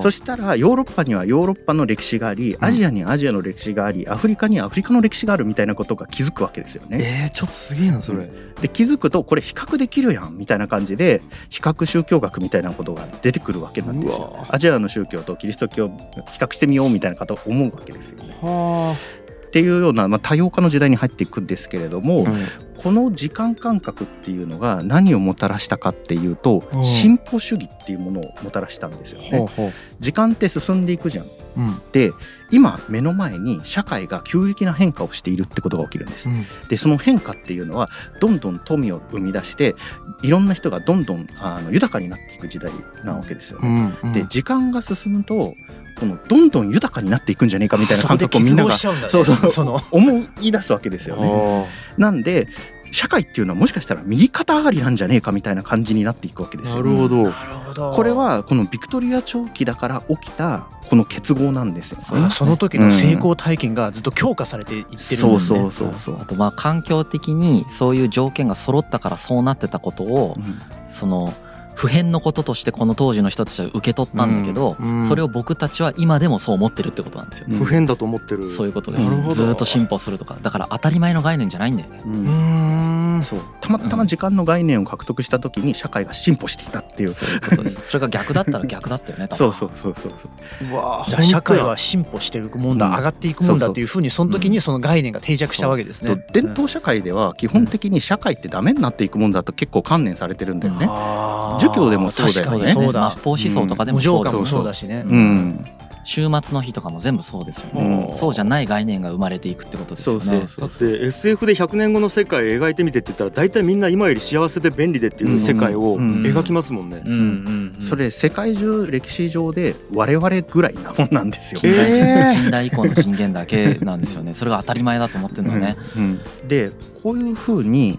そしたらヨーロッパにはヨーロッパの歴史があり、アジアにはアジアの歴史があり、うん、アフリカにはアフリカの歴史があるみたいなことが気づくわけですよね。ちょっとすげえなそれで、気づくとこれ比較できるやんみたいな感じで比較宗教学みたいなことが出てくるわけなんですよ。アジアの宗教とキリスト教を比較してみようみたいなこと思うわけですよね。はっていうような、まあ、多様化の時代に入っていくんですけれども、うん、この時間感覚っていうのが何をもたらしたかっていうと、うん、進歩主義っていうものをもたらしたんですよね、うん、時間って進んでいくじゃん、うん、で今目の前に社会が急激な変化をしているってことが起きるんです、うん、でその変化っていうのはどんどん富を生み出していろんな人がどんどん豊かになっていく時代なわけですよ、ね、うんうん、で時間が進むとこのどんどん豊かになっていくんじゃねえかみたいな感覚をみんなが思い出すわけですよね。なんで社会っていうのはもしかしたら右肩上がりなんじゃねえかみたいな感じになっていくわけですよ、ね、なるほど。これはこのビクトリア朝期だから起きたこの結合なんですよね。 その時の成功体験がずっと強化されていってるんですね、うん、そうそうそうそう。あとまあ環境的にそういう条件が揃ったからそうなってたことを、うん、その普遍のこととしてこの当時の人たちは受け取ったんだけど、うんうん、それを僕たちは今でもそう思ってるってことなんですよ、うん、普遍だと思ってる。そういうことです。ずっと進歩するとかだから当たり前の概念じゃないんだよね、うん、そうたまたま時間の概念を獲得した時に社会が進歩していたっていう、うん、そういうことです。それが逆だったら逆だったよねそうそうそうそうそう。うわー、社会は進歩していくもんだ、うん、上がっていくもんだっていうふうにその時にその概念が定着したわけですね、うん、伝統社会では基本的に社会ってダメになっていくもんだと結構観念されてるんだよね、うん、あ儒教でもそうだよね。そうだ。法思想とかでもそうだ、うん、もそうだしね、うん、週末の日とかも全部そうですよね、うん、そうじゃない概念が生まれていくってことですよね。そうだって SF で100年後の世界描いてみてって言ったら大体みんな今より幸せで便利でっていう世界を描きますもんね、うんうんうん、それ世界中歴史上で我々ぐらいなもんなんですよ、近代以降の人間だけなんですよねそれが当たり前だと思ってるんだね、うんうん、でこういう風に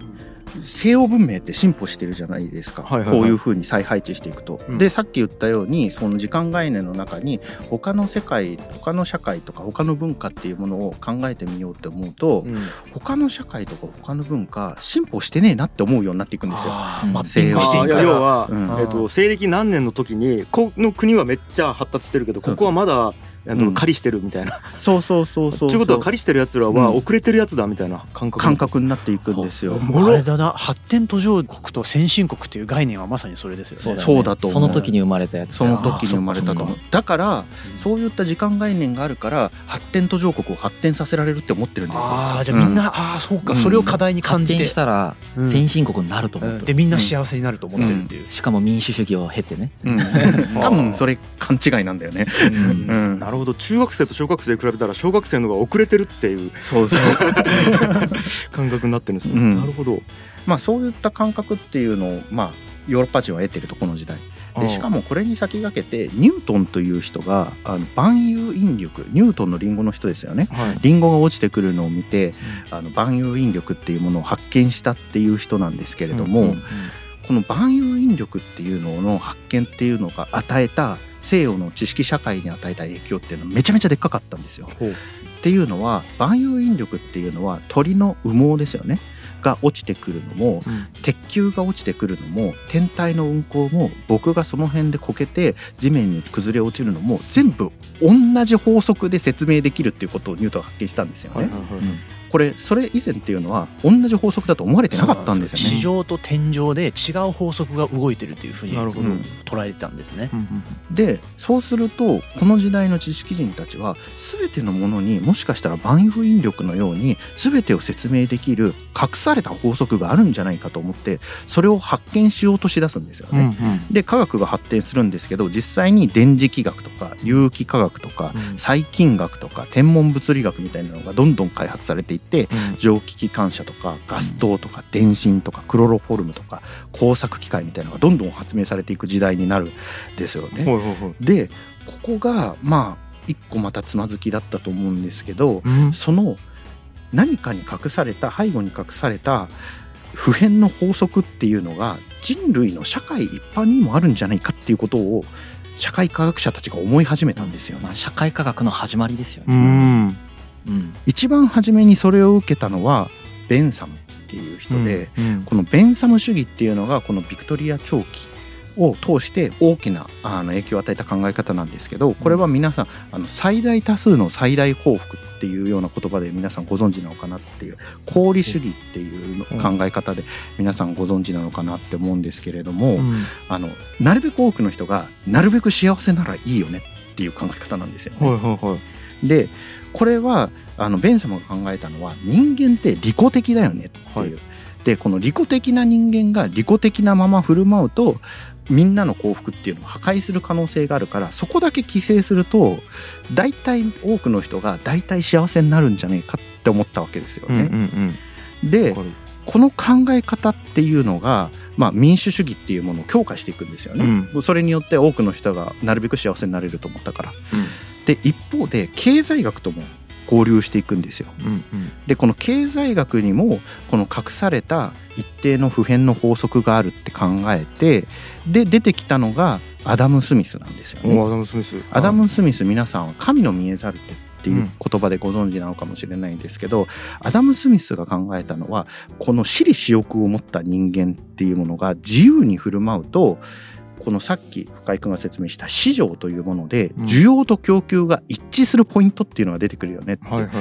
西洋文明って進歩してるじゃないですか、はいはいはい、こういう風に再配置していくと、うん、でさっき言ったようにその時間概念の中に他の世界他の社会とか他の文化っていうものを考えてみようって思うと、うん、他の社会とか他の文化進歩してねえなって思うようになっていくんですよ。マッピングしていったら要は、うん西暦何年の時にこの国はめっちゃ発達してるけどここはまだ、うん、狩りしてるみたいな、うん、そうそうそうそうということは狩りしてるやつらは遅れてるやつだみたいな感覚になっていくんですよ。あれだな、発展途上国と先進国という概念はまさにそれですよね。そうだと思う。その時に生まれたやつ、その時に生まれたと思う。だからそういった時間概念があるから発展途上国を発展させられるって思ってるんですよ。ああじゃあみんな、うん、ああそうか、うん、それを課題に感じて発展したら先進国になると思ってる、うん、でみんな幸せになると思ってるっていう、うん、しかも民主主義を経てね、うん、多分それ勘違いなんだよね、うんうん、なるほど。中学生と小学生比べたら小学生の方が遅れてるっていうそうそう感覚になってるんですね、うん、なるほど。まあ、そういった感覚っていうのを、まあ、ヨーロッパ人は得てるとこの時代で、しかもこれに先駆けてニュートンという人が万有引力、ニュートンのリンゴの人ですよね、はい、リンゴが落ちてくるのを見て万有引力っていうものを発見したっていう人なんですけれども、うんうんうん、この万有引力っていうのの発見っていうのが与えた西洋の知識社会に与えた影響っていうのはめちゃめちゃでっかかったんですよ。っていうのは万有引力っていうのは鳥の羽毛ですよねが落ちてくるのも、うん、鉄球が落ちてくるのも天体の運行も僕がその辺でこけて地面に崩れ落ちるのも全部同じ法則で説明できるっていうことをニュートンが発見したんですよね、はいはいはい、うん、これそれ以前っていうのは同じ法則だと思われてなかったんですよね。地上と天上で違う法則が動いてるっていうふうに捉えてたんですね、うんうん、でそうするとこの時代の知識人たちは全てのものにもしかしたら万有引力のように全てを説明できる隠された法則があるんじゃないかと思ってそれを発見しようとしだすんですよね、うんうん、で科学が発展するんですけど実際に電磁気学とか有機化学とか細菌学とか天文物理学みたいなのがどんどん開発されていって、うん、蒸気機関車とかガス灯とか電信とかクロロフォルムとか工作機械みたいなのがどんどん発明されていく時代になるんですよね、はいはいはい、でここがまあ一個またつまずきだったと思うんですけど、うん、その何かに隠された背後に隠された普遍の法則っていうのが人類の社会一般にもあるんじゃないかっていうことを社会科学者たちが思い始めたんですよね、まあ、社会科学の始まりですよね。うん、うん、一番初めにそれを受けたのはベンサムっていう人で、うんうん、このベンサム主義っていうのがこのビクトリア長期を通して大きな影響を与えた考え方なんですけど、これは皆さん最大多数の最大報復っていうような言葉で皆さんご存知なのかなっていう功利主義っていう考え方で皆さんご存知なのかなって思うんですけれども、うん、なるべく多くの人がなるべく幸せならいいよねっていう考え方なんですよね、はいはいはい、でこれはベン様が考えたのは人間って利己的だよねっていう、はい、でこの利己的な人間が利己的なまま振る舞うとみんなの幸福っていうのを破壊する可能性があるからそこだけ規制すると大体多くの人が大体幸せになるんじゃないかって思ったわけですよね、うんうんうん、でこの考え方っていうのが、まあ、民主主義っていうものを強化していくんですよね、うん、それによって多くの人がなるべく幸せになれると思ったから、うん、で一方で経済学とも交流していくんですよ、うんうん、でこの経済学にもこの隠された一定の普遍の法則があるって考えてで出てきたのがアダム・スミスなんですよね。アダム・スミス皆さんは神の見えざる手っていう言葉でご存知なのかもしれないんですけど、うん、アダム・スミスが考えたのはこの私利私欲を持った人間っていうものが自由に振る舞うとこのさっき深井君が説明した市場というもので需要と供給が一致するポイントっていうのが出てくるよねって、はいはい、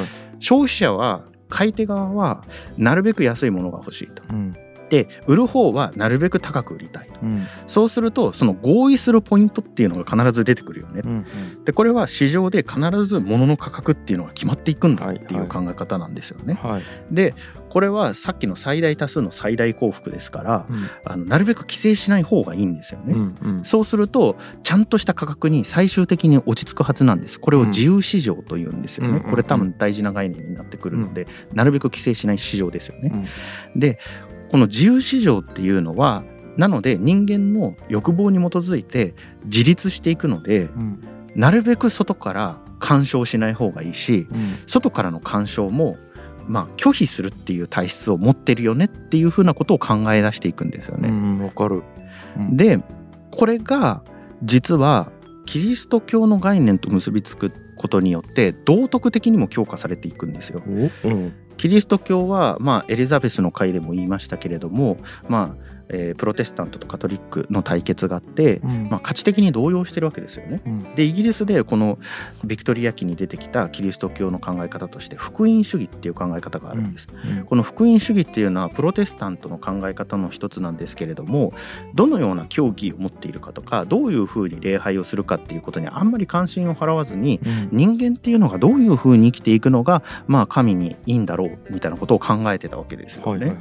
消費者は買い手側はなるべく安いものが欲しいと、うん、で売る方はなるべく高く売りたいと、うん、そうするとその合意するポイントっていうのが必ず出てくるよね、うんうん、でこれは市場で必ず物の価格っていうのが決まっていくんだっていう考え方なんですよね、はいはい、でこれはさっきの最大多数の最大幸福ですから、うん、なるべく規制しない方がいいんですよね、うんうん、そうするとちゃんとした価格に最終的に落ち着くはずなんです。これを自由市場というんですよね、うんうんうん、これ多分大事な概念になってくるので、うん、なるべく規制しない市場ですよね、うん、でこの自由市場っていうのはなので人間の欲望に基づいて自立していくので、うん、なるべく外から干渉しない方がいいし、うん、外からの干渉もまあ拒否するっていう体質を持ってるよねっていうふうなことを考え出していくんですよね。わかる。で、これが実はキリスト教の概念と結びつくことによって道徳的にも強化されていくんですよ。キリスト教は、まあ、エリザベスの回でも言いましたけれども、まあプロテスタントとカトリックの対決があって、まあ、価値的に動揺してるわけですよね、でイギリスでこのビクトリア期に出てきたキリスト教の考え方として福音主義っていう考え方があるんです、この福音主義っていうのはプロテスタントの考え方の一つなんですけれども、どのような教義を持っているかとかどういうふうに礼拝をするかっていうことにあんまり関心を払わずに、人間っていうのがどういうふうに生きていくのが、まあ、神にいいんだろうみたいなことを考えてたわけですよね、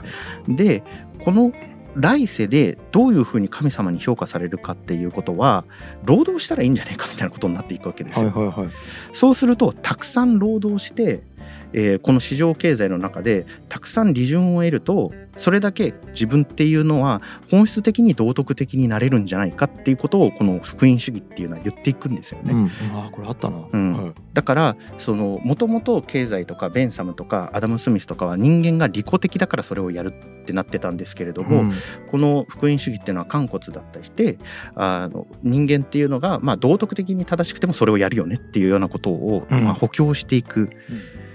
でこの来世でどういうふうに神様に評価されるかっていうことは労働したらいいんじゃないかみたいなことになっていくわけですよ、そうするとたくさん労働して、この市場経済の中でたくさん利潤を得ると、それだけ自分っていうのは本質的に道徳的になれるんじゃないかっていうことをこの福音主義っていうのは言っていくんですよね、これあったな、だからそのもともと経済とかベンサムとかアダム・スミスとかは人間が利己的だからそれをやるってなってたんですけれども、この福音主義っていうのは寛骨だったりして、あの人間っていうのがまあ道徳的に正しくてもそれをやるよねっていうようなことをまあ補強していく、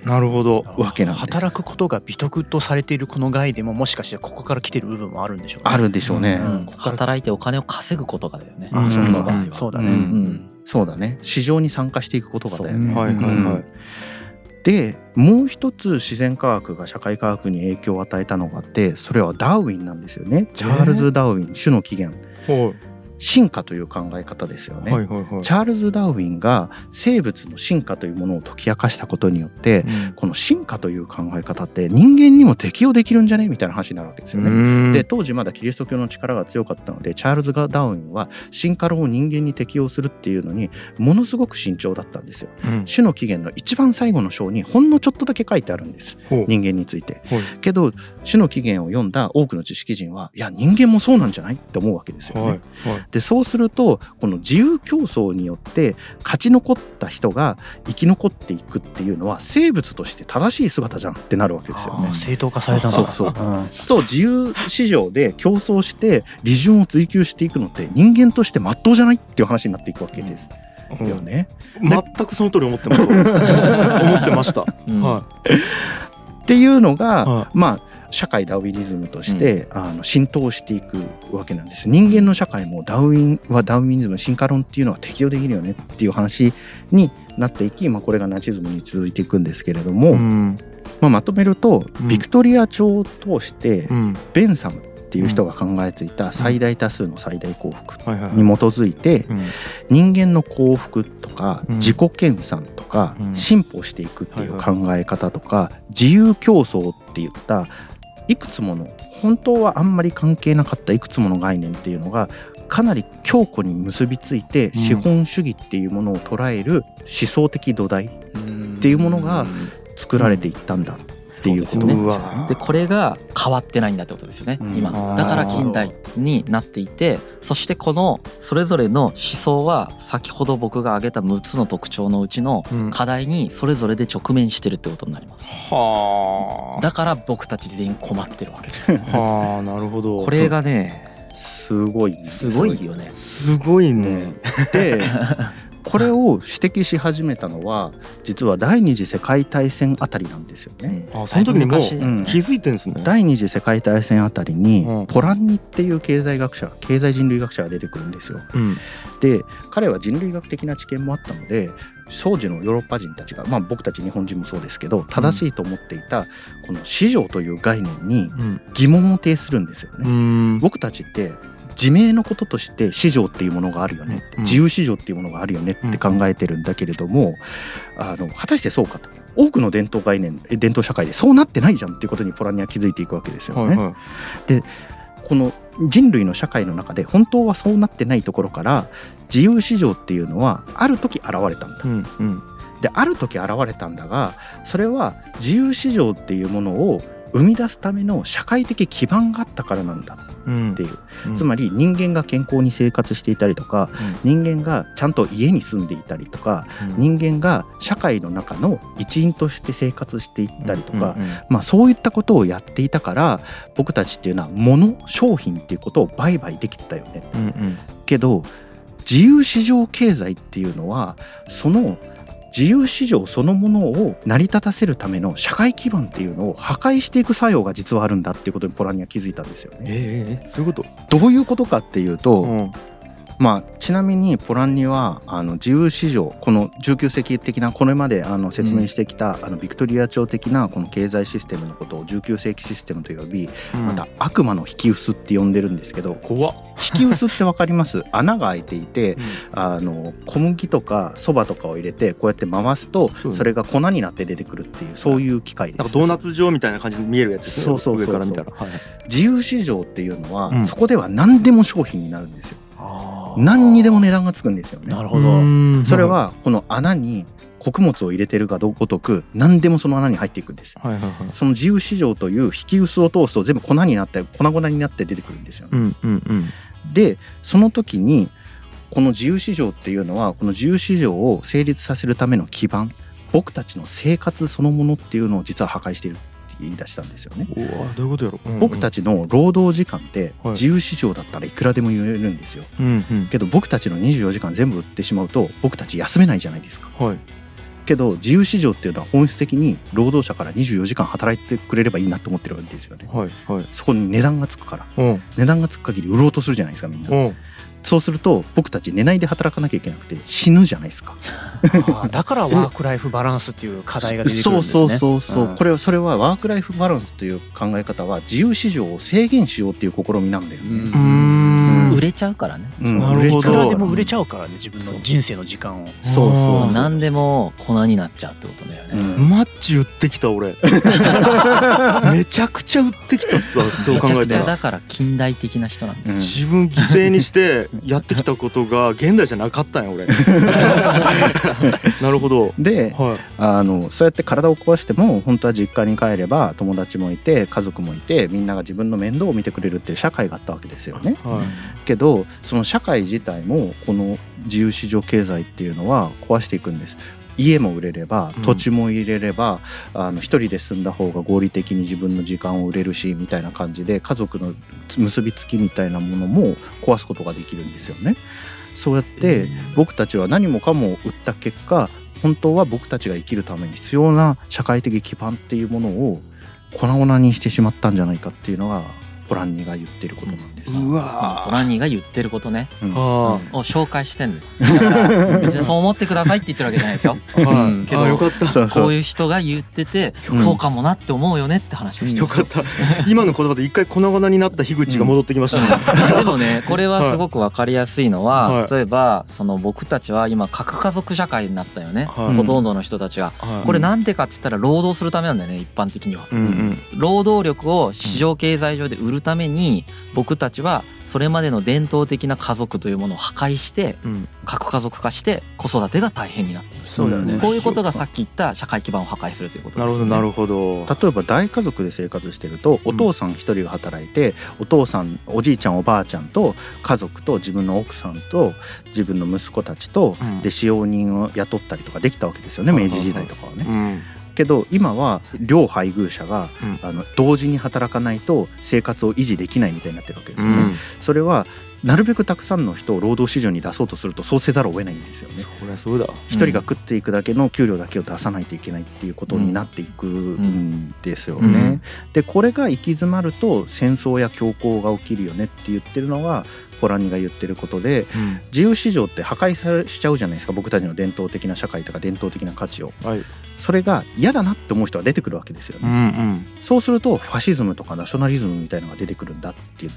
なるほど、わけなんで、働くことが美徳とされているこの概念ももしかしてここから来てる部分もあるんでしょうね。あるんでしょうね、働いてお金を稼ぐことがだよね、その場合は、そうだね、そうだね、市場に参加していくことがだよね、でもう一つ自然科学が社会科学に影響を与えたのがあって、それはダーウィンなんですよね。チャールズ・ダーウィン、種の起源、進化という考え方ですよね、チャールズ・ダーウィンが生物の進化というものを解き明かしたことによって、この進化という考え方って人間にも適用できるんじゃねみたいな話になるわけですよね。で当時まだキリスト教の力が強かったので、チャールズ・ダーウィンは進化論を人間に適用するっていうのにものすごく慎重だったんですよ、種の起源の一番最後の章にほんのちょっとだけ書いてあるんです、人間について。けど種の起源を読んだ多くの知識人は、いや人間もそうなんじゃないって思うわけですよね、でそうするとこの自由競争によって勝ち残った人が生き残っていくっていうのは生物として正しい姿じゃんってなるわけですよね。正当化されたんだ。そう自由市場で競争して利潤を追求していくのって人間として真っ当じゃないっていう話になっていくわけです、よね。全くその通り思ってます思ってました、っていうのが、まあ社会ダーウィニズムとして、浸透していくわけなんです。人間の社会もダーウィニズム、進化論っていうのは適用できるよねっていう話になっていき、まあ、これがナチズムに続いていくんですけれども、まとめると、ビクトリア朝を通して、ベンサムっていう人が考えついた最大多数の最大幸福に基づいて、人間の幸福とか自己研鑽とか進歩していくっていう考え方とか、自由競争っていったいくつもの本当はあんまり関係なかったいくつもの概念っていうのがかなり強固に結びついて、資本主義っていうものを捉える思想的土台っていうものが作られていったんだっていうことですよね。でこれが変わってないんだってことですよね、今だから近代になっていて、そしてこのそれぞれの思想は先ほど僕が挙げた6つの特徴のうちの課題にそれぞれで直面してるってことになります、だから僕たち全員困ってるわけです、なるほど。これがねすごい、すごいよね、すごいね。でこれを指摘し始めたのは実は第二次世界大戦あたりなんですよね、その時にもう気づいてるんですね、第二次世界大戦あたりにポランニっていう経済人類学者が出てくるんですよ、で彼は人類学的な知見もあったので、当時のヨーロッパ人たちが、まあ、僕たち日本人もそうですけど正しいと思っていたこの市場という概念に疑問を呈するんですよね、僕たちって自明のこととして市場っていうものがあるよね、自由市場っていうものがあるよねって考えてるんだけれども、果たしてそうかと。多くの伝統社会でそうなってないじゃんっていうことにポラニアは気づいていくわけですよね、でこの人類の社会の中で本当はそうなってないところから自由市場っていうのはある時現れたんだ、である時現れたんだが、それは自由市場っていうものを生み出すための社会的基盤があったからなんだっていう、うん、つまり人間が健康に生活していたりとか、うん、人間がちゃんと家に住んでいたりとか、うん、人間が社会の中の一員として生活していったりとか、うんうんうん、まあ、そういったことをやっていたから僕たちっていうのは物商品っていうことを売買できてたよね、うんうん、けど自由市場経済っていうのはその自由市場そのものを成り立たせるための社会基盤っていうのを破壊していく作用が実はあるんだっていうことにポラニは気づいたんですよね。どういうこと？どういうことかっていうと、うん、まあ、ちなみにポラニは自由市場、この19世紀的なこれまで説明してきた、うん、ビクトリア朝的なこの経済システムのことを19世紀システムと呼び、うん、また悪魔の引き薄って呼んでるんですけど、怖っ。引き薄って分かります？穴が開いていて、うん、小麦とかそばとかを入れてこうやって回すとそれが粉になって出てくるっていう、そういう機械です。なんかドーナツ状みたいな感じで見えるやつですね。そう上から見たら、はい、自由市場っていうのは、うん、そこでは何でも商品になるんですよ。あ、何にでも値段がつくんですよね。なるほど。それはこの穴に穀物を入れてるがごとく何でもその穴に入っていくんです、はいはいはい、その自由市場という引き薄を通すと全部粉々になって出てくるんですよね、うんうんうん、でその時にこの自由市場っていうのはこの自由市場を成立させるための基盤、僕たちの生活そのものっていうのを実は破壊しているって言い出したんですよね。どういうことやろ、うんうん、僕たちの労働時間って自由市場だったらいくらでも言えるんですよ、うんうん、けど僕たちの24時間全部売ってしまうと僕たち休めないじゃないですか、はい、けど自由市場っていうのは本質的に労働者から24時間働いてくれればいいなと思ってるわけですよね、はいはい、そこに値段がつくから、うん、値段がつく限り売ろうとするじゃないですかみんな、うん、そうすると僕たち寝ないで働かなきゃいけなくて死ぬじゃないですかだからワークライフバランスっていう課題が出てくるんですね。そう、これはそれはワークライフバランスという考え方は自由市場を制限しようっていう試みなんだよね。売れちゃうからね、うん、いくらでも売れちゃうからね、自分の人生の時間を。そうそう、何でも粉になっちゃうってことだよね、うん、マッチ売ってきた俺めちゃくちゃ売ってきたっすわ。そう考えたらめちゃくちゃだから近代的な人なんです、うん、自分犠牲にしてやってきたことが現代じゃなかったんや俺なるほど。で、はい、そうやって体を壊しても本当は実家に帰れば友達もいて家族もいてみんなが自分の面倒を見てくれるっていう社会があったわけですよね、はい、けどその社会自体もこの自由市場経済っていうのは壊していくんです。家も売れれば土地も入れれば、うん、一人で住んだ方が合理的に自分の時間を売れるしみたいな感じで家族の結びつきみたいなものも壊すことができるんですよね。そうやって僕たちは何もかも売った結果本当は僕たちが生きるために必要な社会的基盤っていうものを粉々にしてしまったんじゃないかっていうのがポランニが言ってることなんです。うわ、ポランニが言ってることね、うん、を紹介してんの別にそう思ってくださいって言ってるわけじゃないですよ、うん、けどよかった。こういう人が言っててそうかもなって思うよねって話をしてます、うん、よかった今の言葉で一回粉々になった樋口が戻ってきました、うん、でもねこれはすごく分かりやすいのは、はい、例えばその僕たちは今核家族社会になったよね、はい、ほとんどの人たちが、はい、これなんでかって言ったら労働するためなんだよね一般的には、うんうん、労働力を市場経済上で売るために僕たちはそれまでの伝統的な家族というものを破壊して、うん、核家族化して子育てが大変になっている。そうだよね、こういうことがさっき言った社会基盤を破壊するということですよね。なるほどなるほど。例えば大家族で生活してるとお父さん一人が働いて、うん、お父さんおじいちゃんおばあちゃんと家族と自分の奥さんと自分の息子たちと、うん、で使用人を雇ったりとかできたわけですよね、明治時代とかはね、うんけど今は両配偶者が、うん、同時に働かないと生活を維持できないみたいになってるわけですよね、うん、それはなるべくたくさんの人を労働市場に出そうとするとそうせざるを得ないんですよね。そりゃそうだ。一人が食っていくだけの給料だけを出さないといけないっていうことになっていくんですよね、うんうん、でこれが行き詰まると戦争や恐慌が起きるよねって言ってるのがポラニが言ってることで、うん、自由市場って破壊しちゃうじゃないですか僕たちの伝統的な社会とか伝統的な価値を、はい、それが嫌だなって思う人が出てくるわけですよね、うんうん、そうするとファシズムとかナショナリズムみたいなのが出てくるんだっていう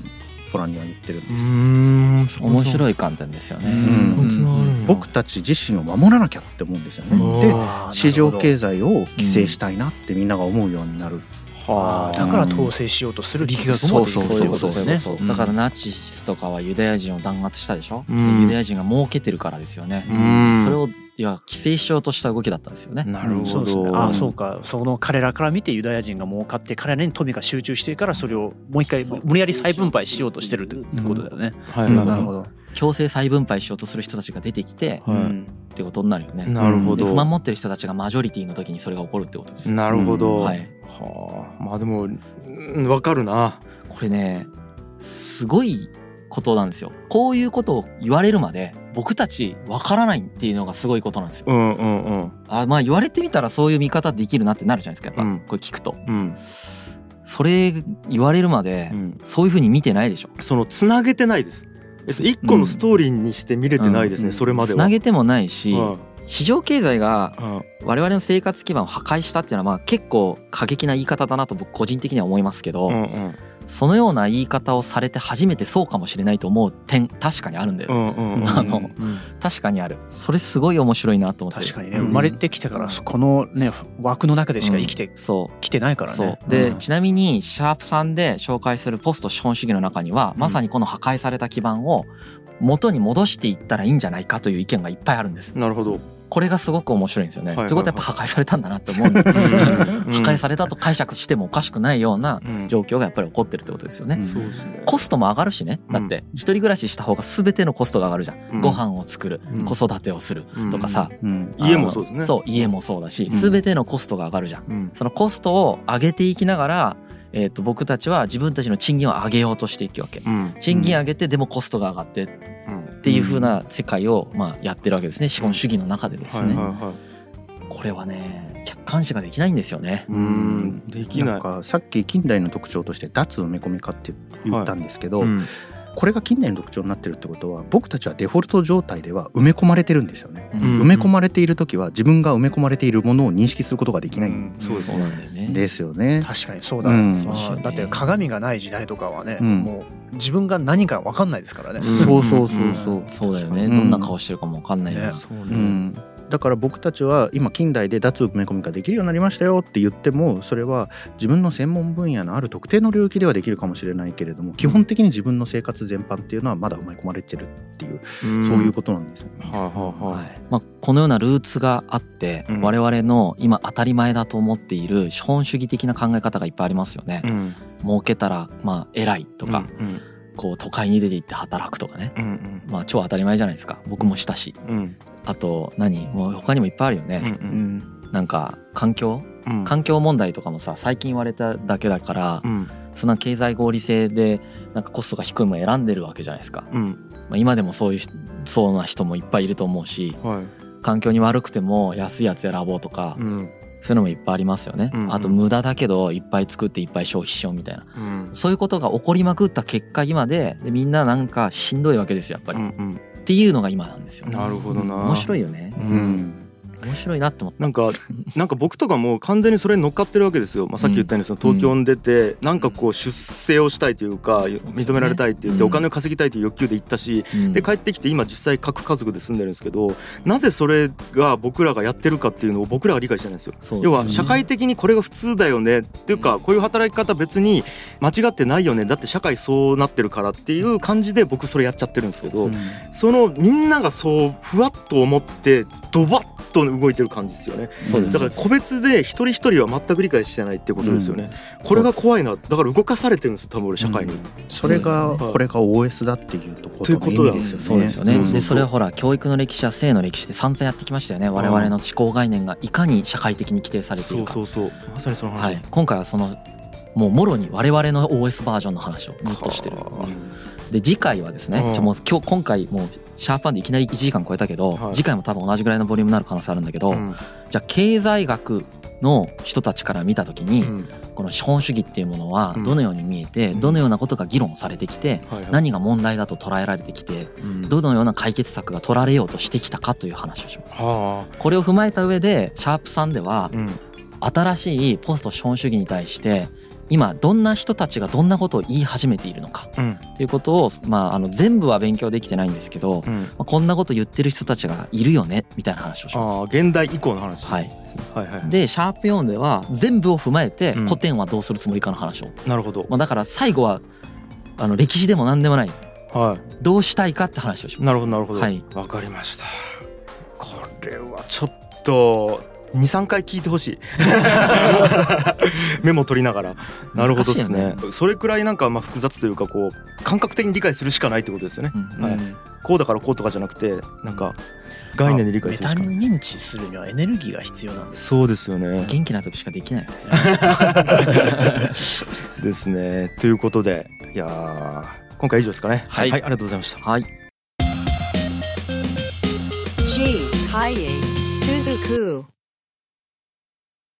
ポラニは言ってるんです。面白い観点ですよね、うんうん、僕たち自身を守らなきゃって思うんですよね。で市場経済を規制したいなってみんなが思うようになる、うんはあ、だから統制しようとする力学もそういうことですね。だからナチスとかはユダヤ人を弾圧したでしょ、うん、ユダヤ人が儲けてるからですよね、うん、それをいわ寄生しようとした動きだったんですよね。なるほど。そうですね。ああ、そうか。その彼らから見てユダヤ人が儲かって彼らに富が集中してるからそれをもう一回無理やり再分配しようとしてるってことだよね。はい、なるほど。強制再分配しようとする人たちが出てきて、はい、ってことになるよね。なるほど。不満持ってる人たちがマジョリティの時にそれが起こるってことです。なるほど。はい。はあ、まあでも分かるな。これね、すごいことなんですよ。こういうことを言われるまで僕たち分からないっていうのがすごいことなんですよ。うんうんうん。あ、まあ言われてみたらそういう見方できるなってなるじゃないですか。やっぱ、うん、これ聞くと。うん。それ言われるまで、うん、そういう風に見てないでしょ。そのつなげてないです。一個のストーリーにして見れてないですね、うん、それまではつなげてもないし、うん、市場経済が我々の生活基盤を破壊したっていうのはまあ結構過激な言い方だなと僕個人的には思いますけど、うんうん、そのような言い方をされて初めてそうかもしれないと思う点確かにあるんだよ、うんうんうん、確かにある。それすごい面白いなと思って。確かにね、生まれてきてからこの、ね、枠の中でしか生きてきてないからね。そうで、うん、ちなみにシャープさんで紹介するポスト資本主義の中にはまさにこの破壊された基盤を元に戻していったらいいんじゃないかという意見がいっぱいあるんです。なるほど。これがすごく面白いんですよね。ということはやっぱ破壊されたんだなって思うんで、破壊されたと解釈してもおかしくないような状況がやっぱり起こってるってことですよね。うん、そうですね。コストも上がるしね。だって一人暮らしした方が全てのコストが上がるじゃん。うん、ご飯を作る、うん、子育てをするとかさ、うんうん、家もそうですね。そう、家もそうだし、全てのコストが上がるじゃん。うん、そのコストを上げていきながら、僕たちは自分たちの賃金を上げようとしていくわけ。うん、賃金上げてでもコストが上がって。っていう風な世界をまあやってるわけですね。資本主義の中でですね。はいはいはい、これはね客観視ができないんですよね。できない。なんかさっき近代の特徴として脱埋め込み化って言ったんですけど、はい、これが近代の特徴になってるってことは僕たちはデフォルト状態では埋め込まれてるんですよね。埋め込まれている時は自分が埋め込まれているものを認識することができないんですよね。そうなんだよね。ですよね。確かにそうだ。だって鏡がない時代とかはね、もう自分が何か分かんないですからね。そうそうそうそう、うん、そうだよね。どんな顔してるかも分かんない、ね、そうね、うん、だから僕たちは今近代で脱埋め込みができるようになりましたよって言ってもそれは自分の専門分野のある特定の領域ではできるかもしれないけれども基本的に自分の生活全般っていうのはまだ埋め込まれてるっていう、うん、そういうことなんですよね。はあはあ、はい。まあ、このようなルーツがあって、うん、我々の今当たり前だと思っている資本主義的な考え方がいっぱいありますよね。うん、儲けたらまあ偉いとか、うんうん、こう都会に出て行って働くとかね、うんうん、まあ超当たり前じゃないですか。僕もしたし、うん、あともう他にもいっぱいあるよね。うんうん、なんか環境問題とかもさ最近言われただけだから、うん、そんな経済合理性でなんかコストが低いも選んでるわけじゃないですか。うん、まあ、今でもそうな人もいっぱいいると思うし、はい、環境に悪くても安いやつ選ぼうとか、うん、そういうのもいっぱいありますよね。うんうん、あと無駄だけどいっぱい作っていっぱい消費しようみたいな、うん、そういうことが起こりまくった結果今 でみんななんかしんどいわけですよやっぱり、うんうん、っていうのが今なんですよ。なるほどな。面白いよね。うん、面白いなって思った。なんか僕とかもう完全にそれに乗っかってるわけですよ。まあ、さっき言ったように東京に出てなんかこう出世をしたいというか認められたいって言ってお金を稼ぎたいという欲求で行ったし、で帰ってきて今実際各家族で住んでるんですけど、なぜそれが僕らがやってるかっていうのを僕らは理解してないんですよ。要は社会的にこれが普通だよねっていうか、こういう働き方別に間違ってないよね、だって社会そうなってるからっていう感じで僕それやっちゃってるんですけど、そのみんながそうふわっと思ってドバッと動いてる感じですよね。そうです。だから個別で一人一人は全く理解してないっていうことですよね。うん、これが怖いな。だから動かされてるんですよ多分俺社会に。うん、それが、はい、これが OS だっていうところの意味ですよね。そうですよね。でそれはほら教育の歴史や性の歴史で散々やってきましたよね。我々の思考概念がいかに社会的に規定されているか。そうまさにその話。はい、今回はそのもうもろに我々の OS バージョンの話をずっとしてる。で次回はですね、もう今回もうシャープ1でいきなり1時間超えたけど、はい、次回も多分同じぐらいのボリュームになる可能性あるんだけど、じゃあ経済学の人たちから見たときに、この資本主義っていうものはどのように見えて、どのようなことが議論されてきて、何が問題だと捉えられてきて、どのような解決策が取られようとしてきたかという話をします。これを踏まえた上でシャープ3では、新しいポスト資本主義に対して今どんな人たちがどんなことを言い始めているのかということを、全部は勉強できてないんですけど、こんなこと言ってる人たちがいるよねみたいな話をします。現代以降の話ですね。はいはいはい。でシャープ4では全部を踏まえて古典はどうするつもりかの話を。なるほど。だから最後は歴史でも何でもない、はい、どうしたいかって話をします。なるほどなるほど。はい、わかりました。これはちょっと 2,3 回聞いてほしいメモ取りながら。なるほどですね。それくらいなんかまあ複雑というか、こう感覚的に理解するしかないってことですよね、うんはい、こうだからこうとかじゃなくて、なんか概念で理解するしかない。メタ認知するにはエネルギーが必要なんです。そうですよね。元気な時しかできないよねですね。ということで、いや今回以上ですかね、はいはい、ありがとうございました、はい。G. 開演スズク